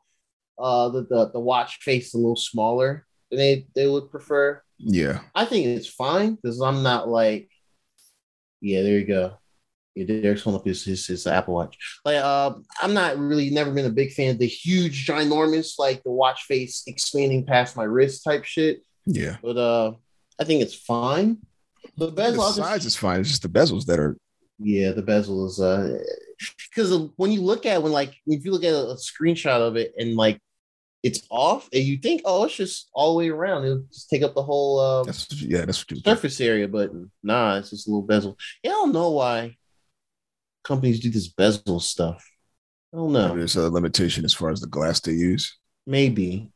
the watch face is a little smaller than they would prefer." Yeah, I think it's fine because I'm not like, yeah, there you go. Yeah, Derek's holding up his Apple Watch. Like, I'm not really never been a big fan of the huge, ginormous, like the watch face expanding past my wrist type shit. Yeah, but I think it's fine. The bezel, the size is fine. It's just the bezels that are. Yeah, the bezel is because when you look at a screenshot of it and like it's off, and you think, oh, it's just all the way around, it'll just take up the whole that's surface area, but nah, it's just a little bezel. Yeah, I don't know why companies do this bezel stuff. I don't know. Maybe there's a limitation as far as the glass they use. Maybe.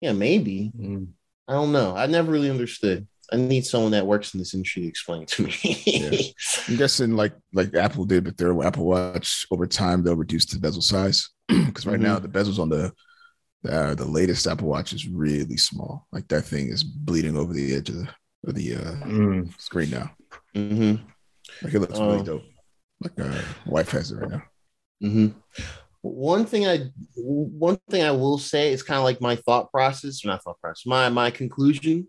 Yeah, maybe. Mm. I don't know. I never really understood. I need someone that works in this industry to explain it to me. Yeah. I'm guessing like Apple did with their Apple Watch, over time they'll reduce the bezel size because right now the bezels on the latest Apple Watch is really small. Like that thing is bleeding over the edge of the screen now. Mm-hmm. Like it looks really dope. Like wife has it right now. Mm-hmm. One thing I will say is kind of like my conclusion.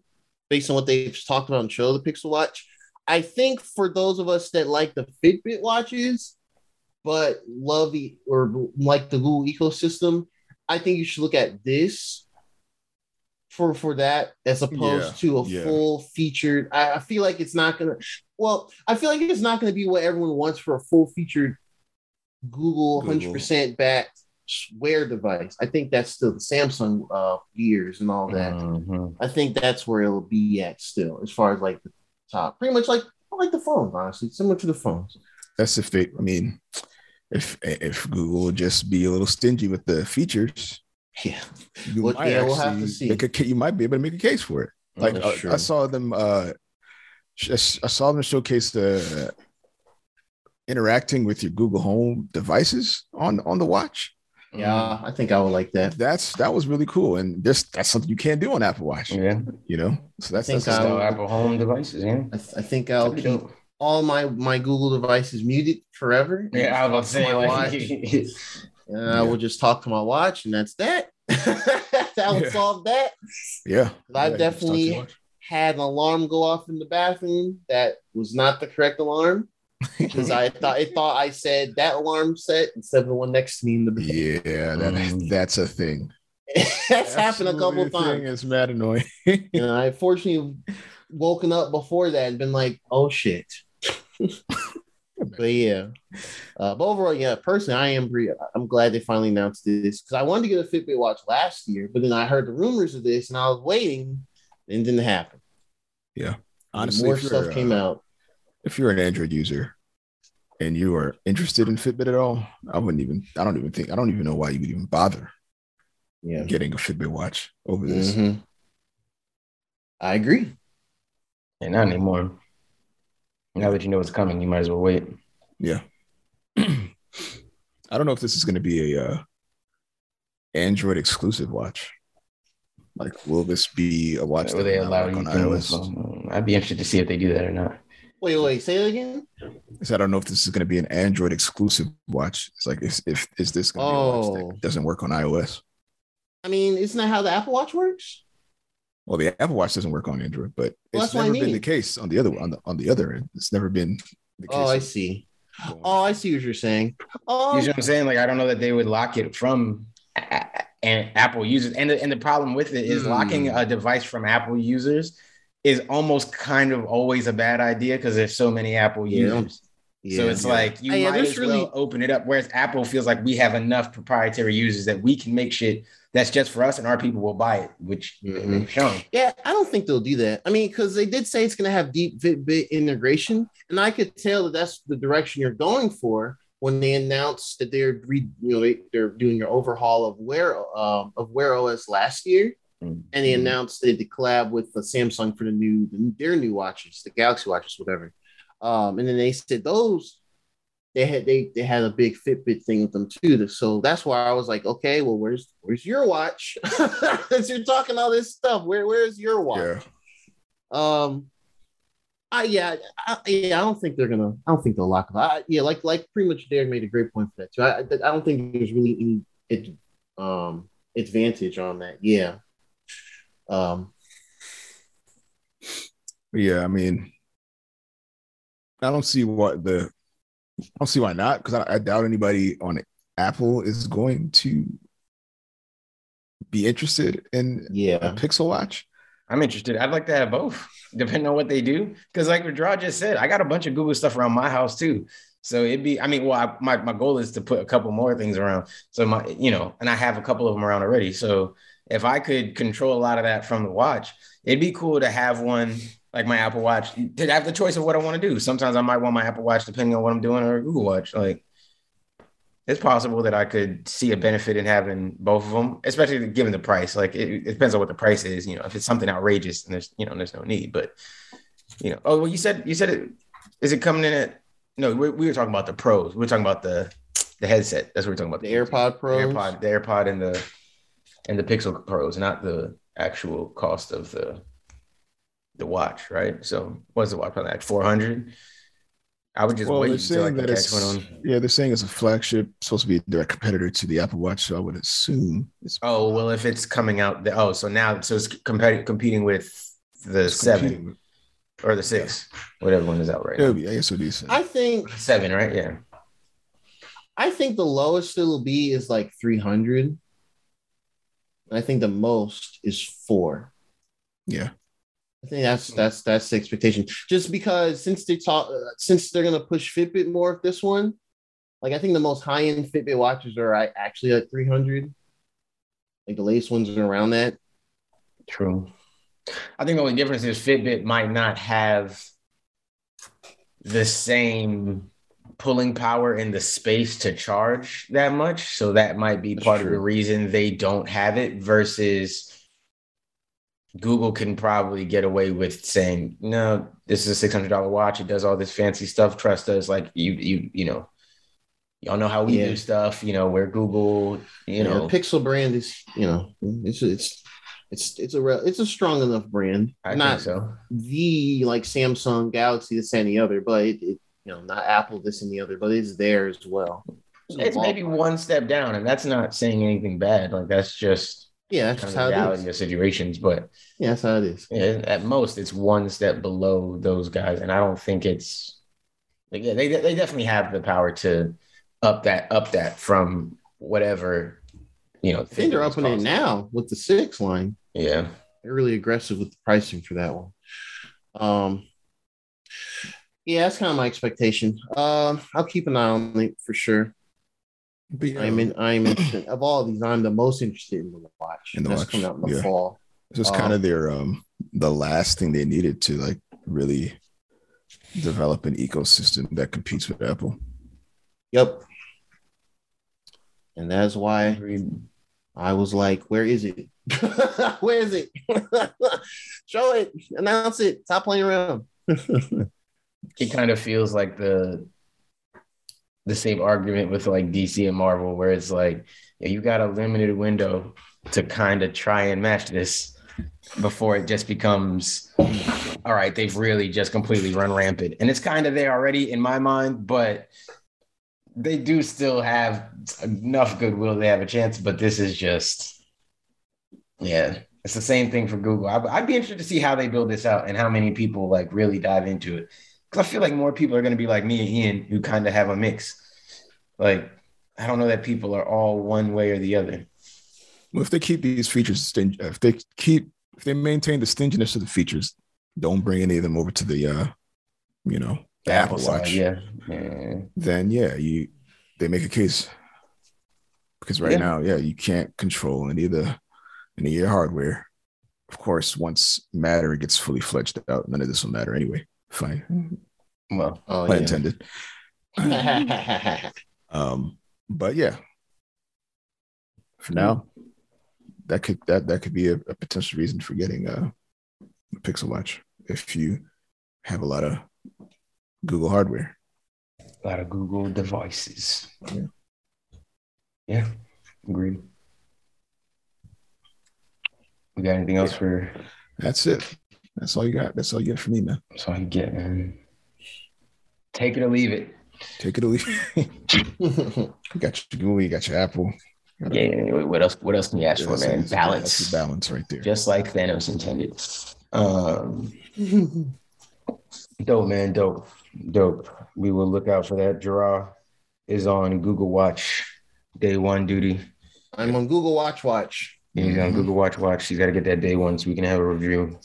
Based on what they've talked about on the show, the Pixel Watch, I think for those of us that like the Fitbit watches, but love or like the Google ecosystem, I think you should look at this for that as opposed to a full featured. I feel like it's not gonna. Well, I feel like it's not gonna be what everyone wants for a full featured Google 100% backed Wear device. I think that's still the Samsung gears and all that. Mm-hmm. I think that's where it'll be at still, as far as like the top. Pretty much like the phones, honestly, similar to the phones. That's if they. I mean, if Google would just be a little stingy with the features, we'll have to see. You might be able to make a case for it. Like I saw them. I saw them showcase the interacting with your Google Home devices on the watch. Yeah, I think I would like that. That was really cool, and that's something you can't do on Apple Watch. Yeah, you know, so that's Apple Home devices. Yeah, I think I'll keep all my Google devices muted forever. Yeah, I was about to say, I will just talk to my watch, and that's that. That would solve that. Yeah, I definitely had an alarm go off in the bathroom that was not the correct alarm. Because I thought I said that alarm set instead of the one next to me in the bed. Yeah, that's a thing. That's happened a couple of times. It's mad annoying. You know, I fortunately woken up before that and been like, oh shit. But yeah, but overall, yeah, personally, I'm glad they finally announced this, because I wanted to get a Fitbit watch last year, but then I heard the rumors of this and I was waiting and it didn't happen. Yeah, honestly, more stuff came out. If you're an Android user and you are interested in Fitbit at all, I don't even know why you would even bother getting a Fitbit watch over this. Mm-hmm. I agree. And not anymore. Now that you know what's coming, you might as well wait. Yeah. I don't know if this is going to be a Android exclusive watch. Like, will this be a watch that they allow you on iOS? I'd be interested to see if they do that or not. Wait, say that again? I don't know if this is going to be an Android exclusive watch. It's like, is this going to be a watch that doesn't work on iOS? I mean, isn't that how the Apple Watch works? Well, the Apple Watch doesn't work on Android, but it's never been the case on the other end. It's never been the case. Oh, I see. I see what you're saying. Oh, you see what I'm saying? Like, I don't know that they would lock it from Apple users. And the problem with it is locking a device from Apple users is almost kind of always a bad idea because there's so many Apple users. Yeah. So it's like you might as well open it up. Whereas Apple feels like we have enough proprietary users that we can make shit that's just for us and our people will buy it, which they've shown. Yeah, I don't think they'll do that. I mean, because they did say it's going to have deep Fitbit integration, and I could tell that that's the direction you're going for when they announced that they're doing an overhaul of Wear OS last year, and they announced they did collab with Samsung for their new watches, the Galaxy watches, whatever. And then they said they had a big Fitbit thing with them too. So that's why I was like, okay, well, where's your watch? Since you're talking all this stuff, where's your watch? Yeah. I don't think they'll lock it. Like pretty much Derek made a great point for that too. I don't think there's really any advantage on that. Yeah. Yeah, I mean, I don't see why not, because I doubt anybody on Apple is going to be interested in a Pixel Watch. I'm interested. I'd like to have both, depending on what they do. Because like Radra just said, I got a bunch of Google stuff around my house too. So my goal is to put a couple more things around. So and I have a couple of them around already. So if I could control a lot of that from the watch, it'd be cool to have one. Like my Apple Watch, did I have the choice of what I want to do? Sometimes I might want my Apple Watch depending on what I'm doing, or Google Watch. Like, it's possible that I could see a benefit in having both of them, especially given the price. Like, it depends on what the price is. You know, if it's something outrageous, and there's no need. But you said it. Is it coming in at? No, we were talking about the pros. We are talking about the headset. That's what we're talking about. The AirPod Pros. The AirPod and the Pixel Pros, not the actual cost of the watch, right? So what's the watch on that? 400? I would just wait until I can catch one on. Yeah, they're saying it's a flagship, supposed to be a direct competitor to the Apple Watch, so I would assume it's... Oh, well, if it's coming out... So it's competing with the 7 with... or the 6, whatever one is out right now. It'll be ASOD. I think... 7, right? Yeah. I think the lowest it'll be is like 300. And I think the most is 4. Yeah. I think that's the expectation. Just because since they're gonna push Fitbit more with this one, like I think the most high end Fitbit watches are actually like 300. Like the latest ones are around that. True. I think the only difference is Fitbit might not have the same pulling power in the space to charge that much, so that might be part of the reason they don't have it versus. Google can probably get away with saying, no, this is a $600 watch. It does all this fancy stuff. Trust us. Like y'all know how we do stuff, we're Google, the Pixel brand is, it's a strong enough brand. I think so. The like Samsung, Galaxy, this and the other, but it not Apple, this and the other, but it's there as well. It's maybe one step down, and that's not saying anything bad. Like that's just, Yeah, that's just how it is. Your situations, but yeah, that's how it is. Yeah, at most, it's one step below those guys, and I don't think it's like they definitely have the power to up that from whatever, you know. I think they're upping it now with the 6 line. Yeah, they're really aggressive with the pricing for that one. Yeah, that's kind of my expectation. I'll keep an eye on it for sure. But, yeah. I'm interested. Of all of these, I'm the most interested in the watch. And that's coming out in the fall. It was kind of their the last thing they needed to like really develop an ecosystem that competes with Apple. Yep. And that's why I was like, where is it? Where is it? Show it. Announce it. Stop playing around. It kind of feels like the same argument with like DC and Marvel, where it's like, yeah, you got a limited window to kind of try and match this before it just becomes, all right, they've really just completely run rampant. And it's kind of there already in my mind, but they do still have enough goodwill. They have a chance, but this is just, yeah, it's the same thing for Google. I'd be interested to see how they build this out and how many people like really dive into it. Because I feel like more people are going to be like me and Ian, who kind of have a mix. Like, I don't know that people are all one way or the other. Well, if they keep these features, if they maintain the stinginess of the features, don't bring any of them over to the, the Apple Watch. Yeah. Then they make a case. Because right now, you can't control any of your hardware. Of course, once matter gets fully fledged out, none of this will matter anyway. Fine. Well, intended. But yeah, for now, that could be a potential reason for getting a Pixel Watch if you have a lot of Google hardware, a lot of Google devices. Yeah, agreed. We got anything else for? That's it. That's all you got. That's all you get from me, man. That's all you get, man. Take it or leave it. You got your Google, you got your Apple. Yeah. What else can you ask for, man? Balance. That's the balance right there. Just like Thanos intended. Dope, man. Dope. We will look out for that. Gerard is on Google Watch day one duty. I'm on Google Watch. Yeah, he's on Google Watch. He's got to get that day one so we can have a review.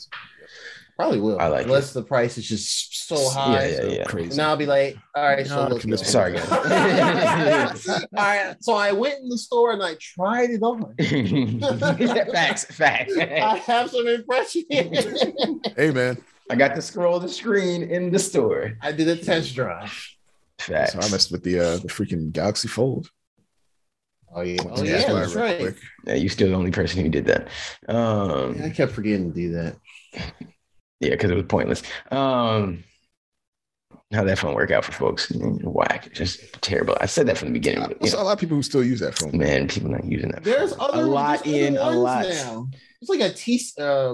Probably will. I like unless the price is just so high. Yeah. Crazy. And I'll be like, all right, sorry, guys. All right. So I went in the store and I tried it on. Facts. I have some impression. Hey, man. I got to scroll the screen in the store. I did a test drive. Facts. So I messed with the freaking Galaxy Fold. Oh yeah, that's right. Yeah, you're still the only person who did that. I kept forgetting to do that. Yeah, because it was pointless. How that phone worked out for folks? Whack, just terrible. I said that from the beginning. There's a lot of people who still use that phone. Man, people not using that. There's phone. a lot now. It's like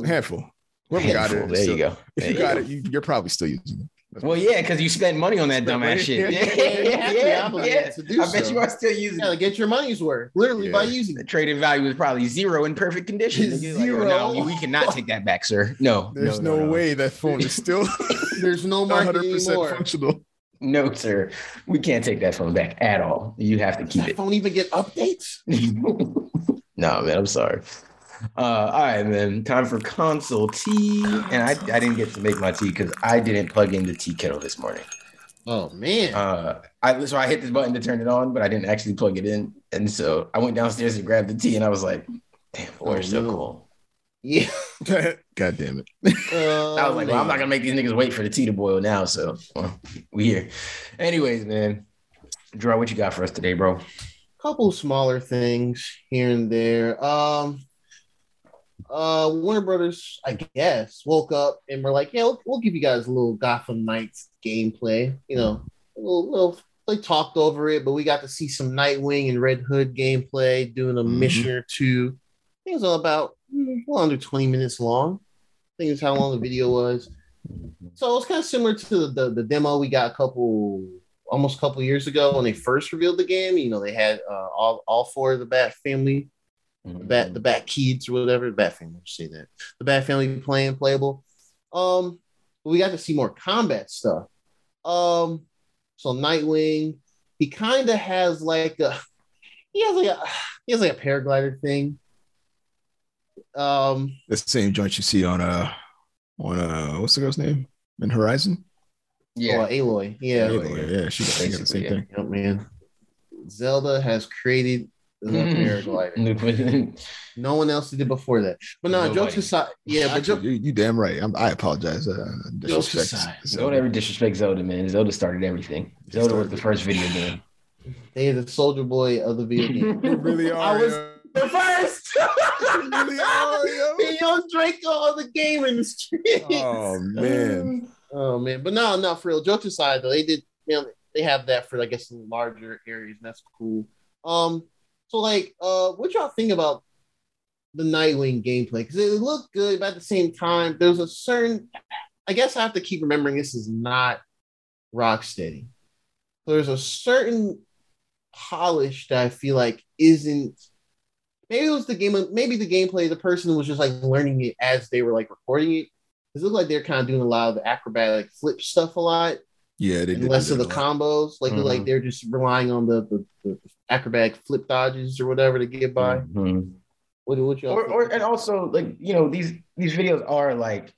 handful. Whoever got it. There you go. If you got it, you're probably still using it. Well, yeah, because you spend money on that dumbass shit. Yeah. I bet you are still using it. Get your money's worth, literally, by using it. The traded value is probably zero in perfect condition. Zero. Like, oh, no, we cannot take that back, sir. No. There's no way that phone is still there's no market 100% anymore. Functional. No, sir. We can't take that phone back at all. You have to keep it. Does that phone even get updates? No, man, I'm sorry. All right, man. Time for console tea. And I didn't get to make my tea because I didn't plug in the tea kettle this morning. Oh, man. So I hit this button to turn it on, but I didn't actually plug it in. And so I went downstairs and grabbed the tea, and I was like, damn, water's so cool. Yeah. God damn it. I was like, well, I'm not going to make these niggas wait for the tea to boil now. So we here. Anyways, man. Drew, what you got for us today, bro? Couple smaller things here and there. Warner Brothers, I guess, woke up and were like, yeah, we'll give you guys a little Gotham Knights gameplay. You know, a little they talked over it, but we got to see some Nightwing and Red Hood gameplay, doing a mission or two. I think it was all about under 20 minutes long. I think it's how long the video was. So it was kind of similar to the demo we got almost a couple years ago when they first revealed the game. You know, they had all four of the Bat family The Bat Kids or whatever. Bat family, say that. The Bat family playable. We got to see more combat stuff. So Nightwing, he kind of has like a, he has like a paraglider thing. The same joint you see on what's the girl's name in Horizon? Yeah, Aloy. Yeah, Aloy. Yeah, she's the same thing. Oh man, Zelda has created a paraglider. No one else did it before that. But no, jokes aside. Yeah, but you damn right. I apologize. Jokes aside. Don't ever disrespect Zelda, man. Zelda started everything. Zelda was the first video game. They are the Soldier Boy of the video game. They really are. The first, the young Drake on the game industry. Oh man! But no, for real. Jokes aside, though, they did. You know, they have that for, I guess, larger areas, and that's cool. So like, what y'all think about the Nightwing gameplay? Because it looked good, but at the same time, there's a certain. I guess I have to keep remembering this is not Rocksteady. There's a certain polish that I feel like isn't. Maybe it was the game. Maybe the gameplay. The person was just like learning it as they were like recording it. It looked like they're kind of doing a lot of the acrobatic flip stuff a lot. Yeah, they did less of the combos. Like, mm-hmm. like they're just relying on the acrobatic flip dodges or whatever to get by. Mm-hmm. What y'all or and also like you know these videos are like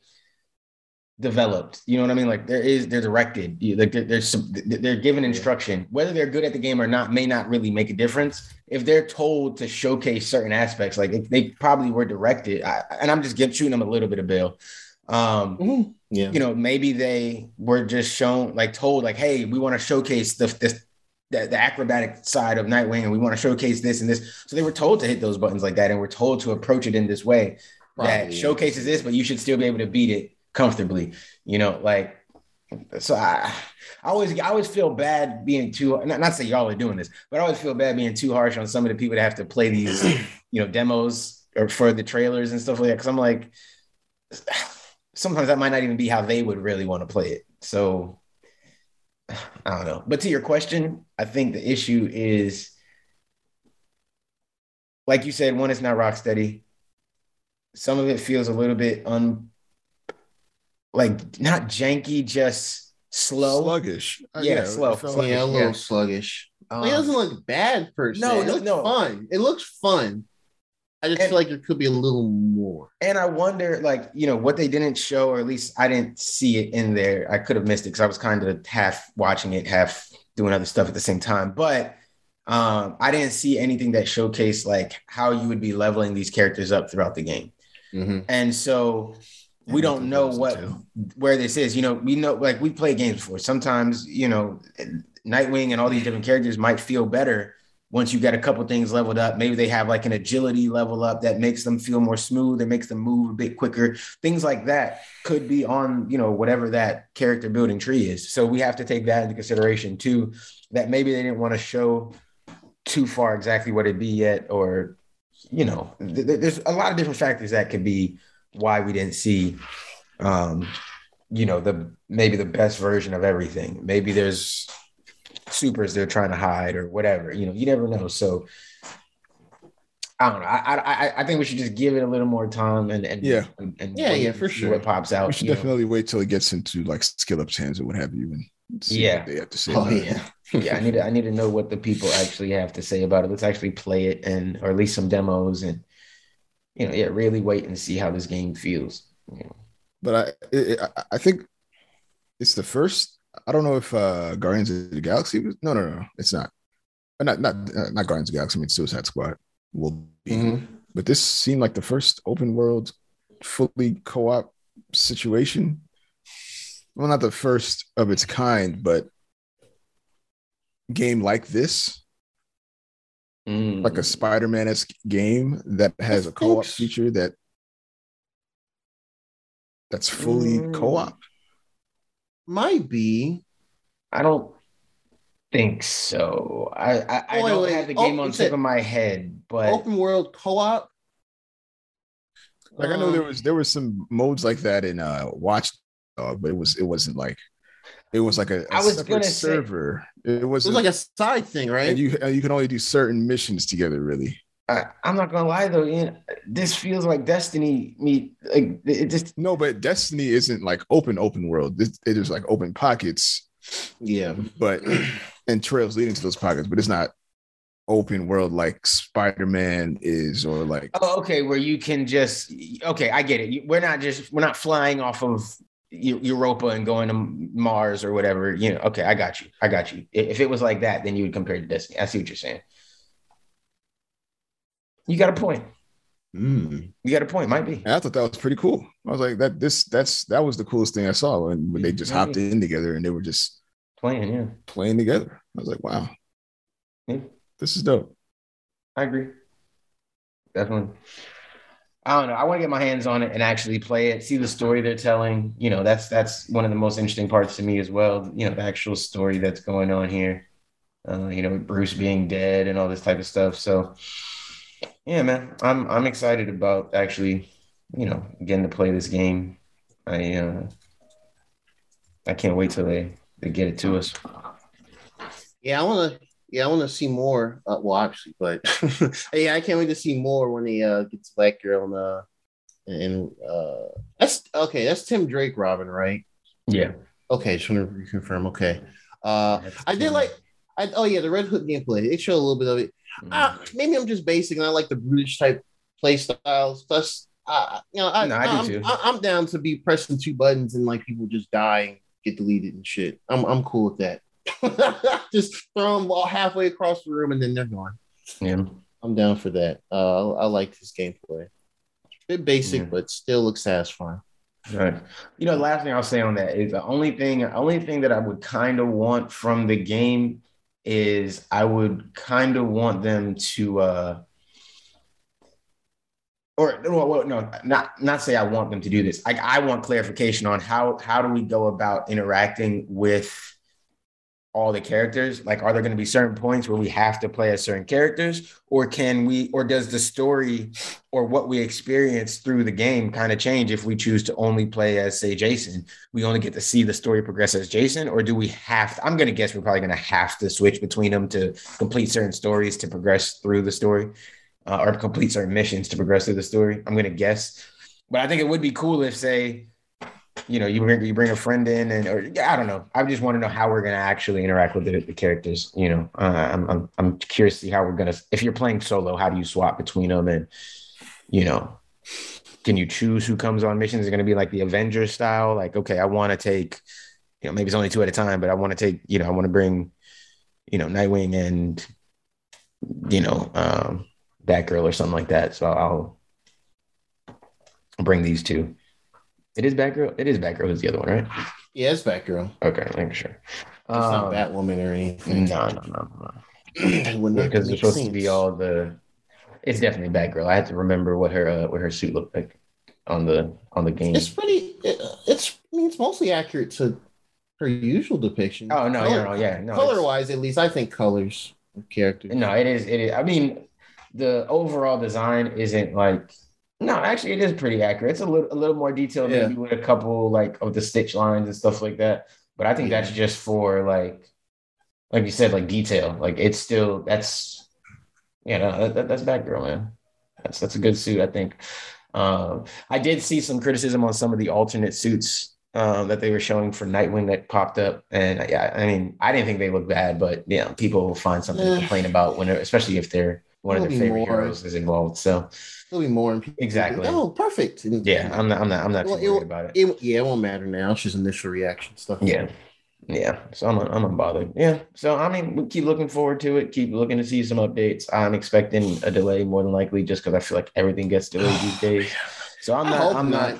developed. You know what I mean? Like they're directed. Like they're given instruction. Whether they're good at the game or not may not really make a difference. If they're told to showcase certain aspects, like they probably were directed. And I'm just shooting them a little bit of bail. Mm-hmm. Yeah. You know, maybe they were just shown, like told, like, hey, we want to showcase the acrobatic side of Nightwing, and we want to showcase this and this. So they were told to hit those buttons like that, and we're told to approach it in this way that showcases this, but you should still be able to beat it comfortably. You know, like. So I always feel bad being too not say y'all are doing this, but I always feel bad being too harsh on some of the people that have to play these, you know, demos or for the trailers and stuff like that. Because I'm like, sometimes that might not even be how they would really want to play it. So I don't know. But to your question, I think the issue is, like you said, one, it's not Rocksteady. Some of it feels a little bit like not janky, just slow. Sluggish. Slow. Yeah, a little sluggish. It doesn't look bad per se. No, it looks fun. It looks fun. I just feel like there could be a little more. And I wonder, like, you know, what they didn't show, or at least I didn't see it in there. I could have missed it because I was kind of half watching it, half doing other stuff at the same time. But I didn't see anything that showcased, like, how you would be leveling these characters up throughout the game. Mm-hmm. And so... we don't know where this is. You know, we know, like, we play games before. Sometimes, you know, Nightwing and all these different characters might feel better once you got a couple things leveled up. Maybe they have like an agility level up that makes them feel more smooth. It makes them move a bit quicker. Things like that could be on, you know, whatever that character building tree is. So we have to take that into consideration too, that maybe they didn't want to show too far exactly what it'd be yet, or, you know, there's a lot of different factors that could be why we didn't see, you know, maybe the best version of everything. Maybe there's supers they're trying to hide or whatever. You know, you never know. So I don't know. I think we should just give it a little more time and for sure. What pops out. We should definitely wait till it gets into like skill ups hands or what have you, and see what they have to say. Oh yeah. Yeah, I need to know what the people actually have to say about it. Let's actually play it, and or at least some demos, and. You know, really wait and see how this game feels. You know. But I think it's the first. I don't know if Guardians of the Galaxy was. No, it's not. Not Guardians of the Galaxy. I mean, Suicide Squad will be. Mm-hmm. But this seemed like the first open world, fully co-op situation. Well, not the first of its kind, but game like this. Like a Spider-Man-esque game that has a co-op feature that's fully co-op? Might be. I don't think so. I don't have the game on tip of my head, but open world co-op. Like I know there was some modes like that in Watch Dogs, but it wasn't like. It was like a separate server. It was like a side thing, right? And you can only do certain missions together, really. I'm not gonna lie though, Ian, this feels like Destiny. No, but Destiny isn't like open world. It is like open pockets. Yeah, but and trails leading to those pockets, but it's not open world like Spider-Man is, or like where you can just I get it. We're not flying off of Europa and going to Mars or whatever. You know, okay, I got you. If it was like that, then you would compare to Destiny. I see what you're saying. You got a point. Mm. You got a point. Might be. And I thought that was pretty cool. I was like, that was the coolest thing I saw when they just hopped in together and they were just playing together. I was like, wow, this is dope. I agree. Definitely. I don't know. I want to get my hands on it and actually play it, see the story they're telling. You know, that's one of the most interesting parts to me as well. You know, the actual story that's going on here. You know, Bruce being dead and all this type of stuff. So. Yeah, man, I'm excited about actually, getting to play this game. I can't wait till they get it to us. Yeah, I wanna see more. Yeah, I can't wait to see more when they get to Black Girl and that's okay. That's Tim Drake Robin, right? Yeah. Okay, just want to reconfirm. Okay. The Red Hood gameplay. It showed a little bit of it. Maybe I'm just basic and I like the brutish type play styles. Plus, I'm down to be pressing two buttons and like people just die and get deleted and shit. I'm cool with that. Just throw them all halfway across the room and then they're gone. Yeah, I'm down for that. I like this gameplay. It's a bit basic, but still looks satisfying. Right. You know, the last thing I'll say on that is the only thing that I would kind of want from the game is I would kind of want them to, not say I want them to do this. I want clarification on how do we go about interacting with all the characters? Like, are there going to be certain points where we have to play as certain characters, or does the story or what we experience through the game kind of change if we choose to only play as, say, Jason? We only get to see the story progress as Jason, or do we have to? I'm going to guess we're probably going to have to switch between them to complete certain stories to progress through the story, or complete certain missions to progress through the story. I'm going to guess, but I think it would be cool if, say, you bring a friend in, or I don't know. I just want to know how we're going to actually interact with the characters. I'm curious to see how we're going to. If you're playing solo, how do you swap between them? And can you choose who comes on missions? Is it going to be like the Avengers style? Like, okay, I want to take, maybe it's only two at a time, but I want to take, I want to bring, Nightwing and, Batgirl or something like that. So I'll bring these two. It is Batgirl. Is the other one, right? Yeah, it's Batgirl. Okay, I'm sure. It's not Batwoman or anything. No. Because it's supposed to be all the. It's definitely Batgirl. I had to remember what her suit looked like on the game. It's pretty. It's mostly accurate to her usual depiction. Oh no, no. Color wise, at least I think colors of character. No, it is. I mean, the overall design isn't like. No, actually, it is pretty accurate. It's a little more detailed, maybe with a couple of the stitch lines and stuff like that. But I think that's just for like you said, like detail. Like it's still that's Batgirl, man. That's a good suit, I think. I did see some criticism on some of the alternate suits that they were showing for Nightwing that popped up, and I didn't think they looked bad, but people will find something to complain about whenever, especially if they're. One of their favorite heroes is involved, so there'll be more. Exactly. Oh, perfect. Yeah, I'm not worried about it. It won't matter now. It's just initial reaction stuff. Yeah, yeah. So I'm unbothered. Yeah. So we keep looking forward to it. Keep looking to see some updates. I'm expecting a delay more than likely, just because I feel like everything gets delayed these days. So I'm not.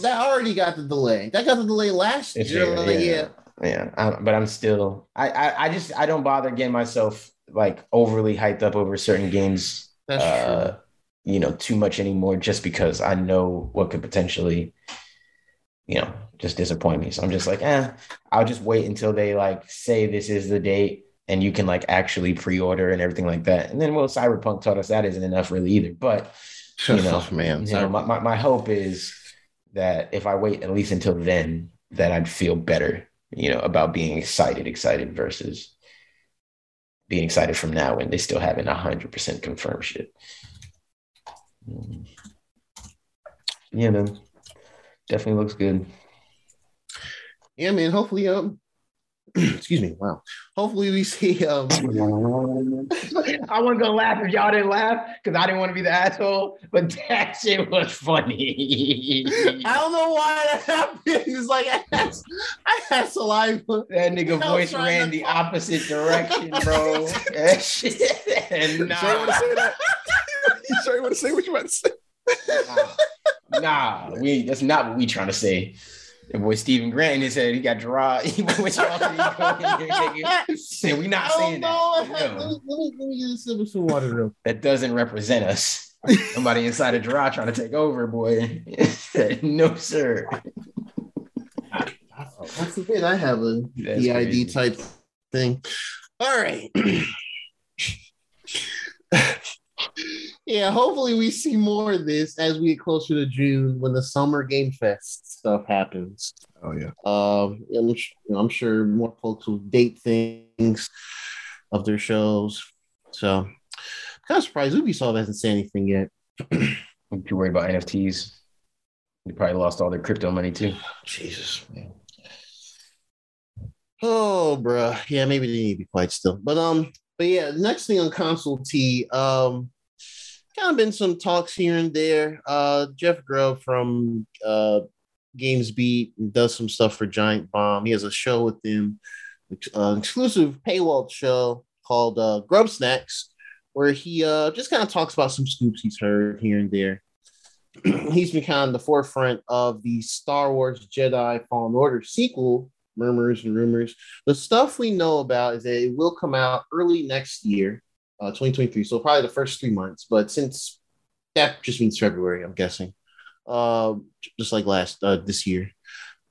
That already got the delay. That got the delay last year. Yeah. But I'm still. I don't bother getting myself. Like overly hyped up over certain games, that's true. Too much anymore, just because I know what could potentially, just disappoint me. So I'm just like, I'll just wait until they say this is the date and you can actually pre-order and everything like that. And then, well, Cyberpunk taught us that isn't enough really either. But my hope is that if I wait at least until then, that I'd feel better, about being excited versus. being excited from now when they still haven't 100% confirmed shit. Yeah, man. Definitely looks good. Yeah, man. Hopefully, excuse me. Wow. Hopefully we see. I wasn't gonna laugh if y'all didn't laugh because I didn't want to be the asshole. But that shit was funny. I don't know why that happened. It's like I had saliva. That nigga voice ran the opposite direction, bro. That shit. And nah. Sure you want to say that? You sure you want to say what you want to say? Nah, that's not what we trying to say. And boy Stephen Grant in his head, he got dry. He went with y'all. And we're not saying that. No. Let me get a sip of some water, though. That doesn't represent us. Somebody inside of dry trying to take over, boy. No, sir. Once again, I have a DID type thing. All right. Yeah, hopefully we see more of this as we get closer to June when the Summer Game Fest stuff happens. Oh, yeah. I'm sure more folks will date things of their shows. So, I'm kind of surprised Ubisoft hasn't said anything yet. If you're worried about NFTs, they probably lost all their crypto money, too. Jesus, man. Oh, bruh. Yeah, maybe they need to be quiet still. But yeah, the next thing on console T, kind of been some talks here and there. Jeff Grubb from GamesBeat does some stuff for Giant Bomb. He has a show with them, an exclusive paywall show called Grub Snacks, where he just kind of talks about some scoops he's heard here and there. He's been kind of the forefront of the Star Wars Jedi Fallen Order sequel, murmurs and rumors. The stuff we know about is that it will come out early next year. 2023, so probably the first 3 months, but since that just means February, I'm guessing, just like this year.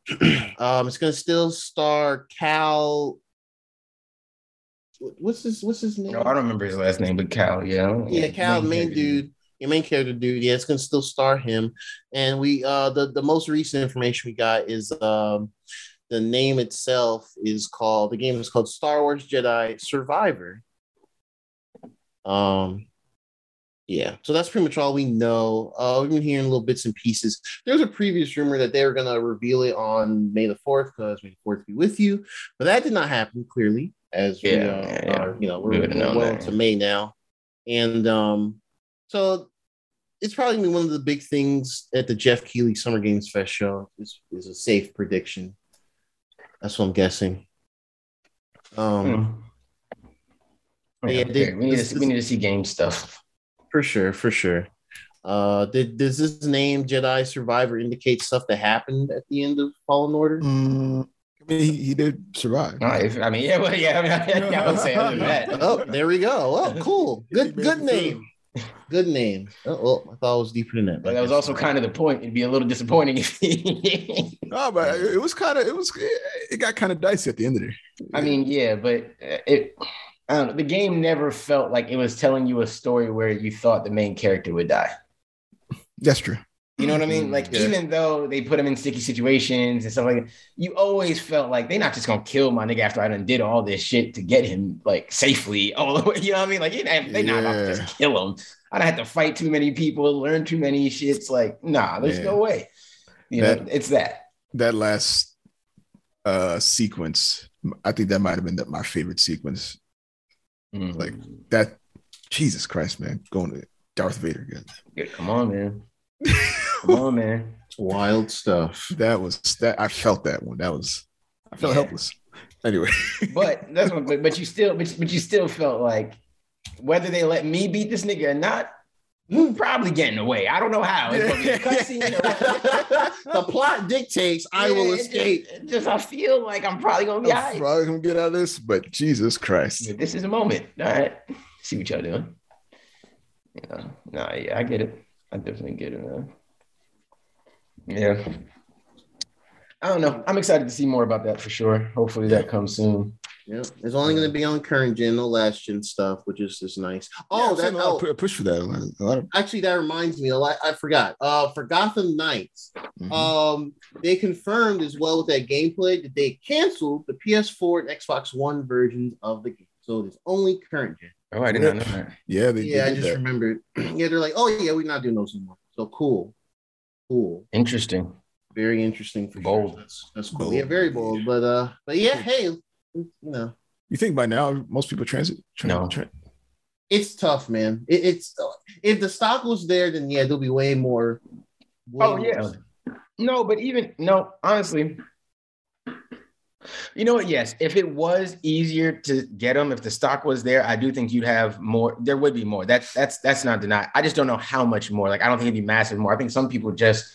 It's gonna still star Cal. What's his name? No, I don't remember his last name, but Cal, yeah. Yeah, Cal, main character dude. Yeah, it's gonna still star him. And we the most recent information we got is the name itself is called, the game is called Star Wars Jedi Survivor. Yeah, so that's pretty much all we know. We've been hearing little bits and pieces. There's a previous rumor that they were going to reveal it on May the 4th because May the 4th be with you, but that did not happen clearly, as we're well into May now. And so it's probably going to be one of the big things at the Jeff Keighley Summer Games Fest show is a safe prediction. That's what I'm guessing. Yeah, we need to see game stuff for sure. Does this name Jedi Survivor indicate stuff that happened at the end of Fallen Order? I mean, he did survive. I would say other than that. Oh, there we go. Oh, cool. Good name. Good name. Oh, I thought it was deeper than that. But that was also kind of the point. It'd be a little disappointing. No, but it got kind of dicey at the end of it. I mean, yeah, but it. I don't know. The game never felt like it was telling you a story where you thought the main character would die. That's true. You know what I mean? Like, even though they put him in sticky situations and stuff like that, you always felt like they're not just going to kill my nigga after I done did all this shit to get him, like, safely all the way. You know what I mean? Like, they're not about to just kill him. I don't have to fight too many people, learn too many shits. Like, nah, there's no way. You know, it's that. That last sequence, I think that might have been my favorite sequence. Like that, Jesus Christ, man! Going to Darth Vader again. Yeah, come on, man! Wild stuff. That was. I felt that one. I felt helpless. Anyway, but that's one. But you still felt like whether they let me beat this nigga or not, we're probably getting away. I don't know how. It's gonna be a cutscene. The plot dictates I will escape. Just I feel like I'm probably gonna be out. Probably gonna get out of this, but Jesus Christ. But this is a moment. All right. See what y'all doing. Yeah. Nah, yeah, I get it. I definitely get it, man. Yeah. I don't know. I'm excited to see more about that for sure. Hopefully that comes soon. Yeah, it's only going to be on current gen, no last gen stuff, which is just nice. Oh, yeah, push for that. Actually, that reminds me. I forgot. For Gotham Knights, they confirmed as well with that gameplay that they canceled the PS4 and Xbox One versions of the game. so it's only current gen. Oh, I didn't know that. Yeah, I just remembered. Yeah, they're like, oh yeah, we're not doing those anymore. So cool. Interesting. Very interesting. For bold. Sure. That's cool. Bold. Yeah, very bold. But yeah, hey, you know. You think by now most people transit? It's tough, man. It's if the stock was there, then yeah, there'll be way more. Yeah. No, but honestly. You know what? Yes, if it was easier to get them, if the stock was there, I do think you'd have more. There would be more. That's not denied. I just don't know how much more. Like, I don't think it'd be massive more. I think some people just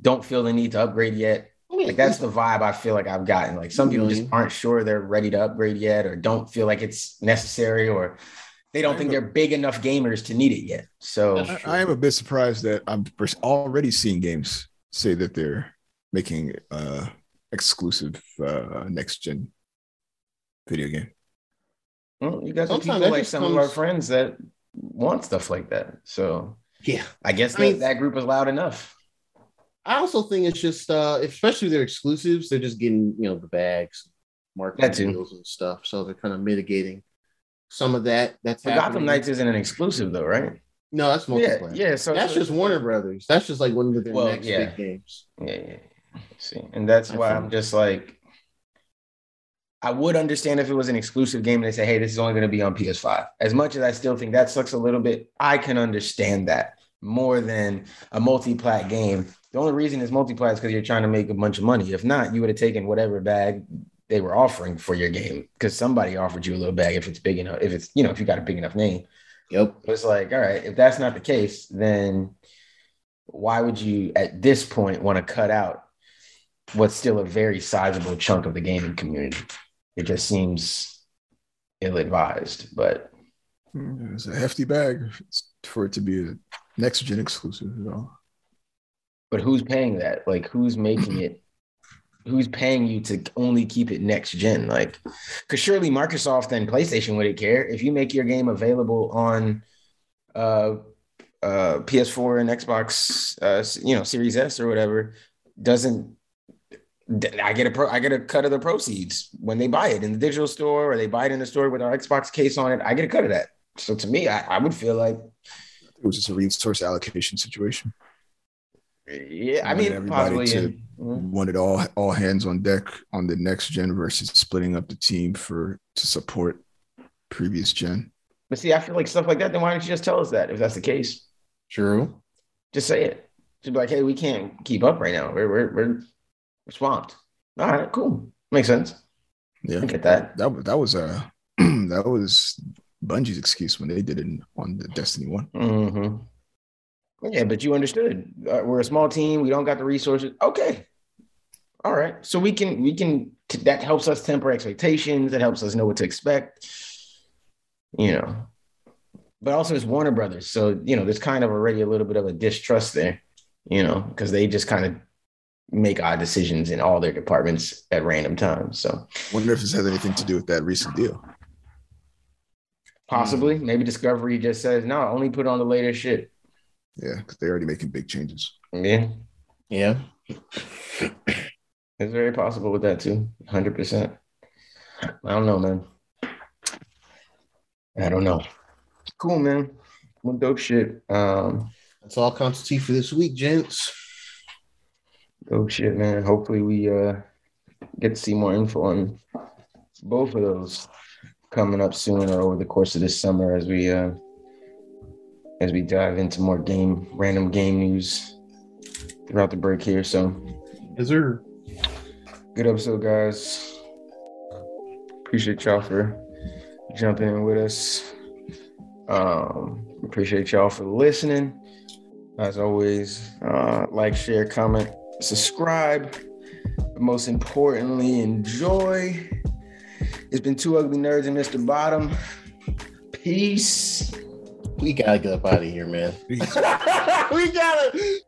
don't feel the need to upgrade yet. Like, that's the vibe I feel like I've gotten. Like, some people just aren't sure they're ready to upgrade yet, or don't feel like it's necessary, or they don't think they're big enough gamers to need it yet. So I am a bit surprised that I'm already seeing games say that they're making exclusive next gen video game. Well, you got people like some of our friends that want stuff like that. So yeah, I guess that group is loud enough. I also think it's just, especially their exclusives, they're just getting the bags, marketing deals and stuff. So they're kind of mitigating some of that. That's Gotham Knights isn't an exclusive though, right? No, that's multiplayer. Yeah, so that's just Warner Brothers. That's just like one of their next big games. Yeah. See, and that's why I'm just like, I would understand if it was an exclusive game and they say, hey, this is only going to be on PS5. As much as I still think that sucks a little bit, I can understand that more than a multi-plat game. The only reason it's multi-plat is because you're trying to make a bunch of money. If not, you would have taken whatever bag they were offering for your game, because somebody offered you a little bag if it's big enough, if it's, if you got a big enough name. Yep. It's like, all right, if that's not the case, then why would you at this point want to cut out what's still a very sizable chunk of the gaming community? It just seems ill-advised, but it's a hefty bag for it to be a next-gen exclusive at all. But who's paying that? Like, who's making it? Who's paying you to only keep it next-gen? Like, because surely Microsoft and PlayStation wouldn't care if you make your game available on PS4 and Xbox, Series S or whatever. Doesn't I get a cut of the proceeds when they buy it in the digital store, or they buy it in the store with our Xbox case on it. I get a cut of that. So to me, I would feel like it was just a resource allocation situation. Yeah, I mean, possibly wanted all hands on deck on the next gen versus splitting up the team to support previous gen. But see, I feel like stuff like that. Then why don't you just tell us that if that's the case? True. Just say it. Just be like, hey, we can't keep up right now. We're swamped. All right, cool. Makes sense. Yeah, I get that. That was Bungie's excuse when they did it on the Destiny one. Mm-hmm. Yeah, but you understood. We're a small team. We don't got the resources. Okay. All right. So we can that helps us temper expectations. That helps us know what to expect. But also it's Warner Brothers. So, there's kind of already a little bit of a distrust there, because they just kind of make odd decisions in all their departments at random times. So wonder if this has anything to do with that recent deal. Possibly. Maybe Discovery just says, no, only put on the latest shit. Yeah, because they're already making big changes. Yeah. It's very possible with that too. 100%. I don't know, man. I don't know. Cool, man. One dope shit. That's all constitute for this week, gents. Dope shit, man. Hopefully we get to see more info on both of those coming up soon or over the course of this summer as we dive into more random game news throughout the break here. So, yes, sir. Good episode, guys. Appreciate y'all for jumping in with us. Appreciate y'all for listening. As always, like, share, comment, subscribe, but most importantly, enjoy. It's been Two Ugly Nerds and Mr. Bottom. Peace. We gotta get up out of here, man. We gotta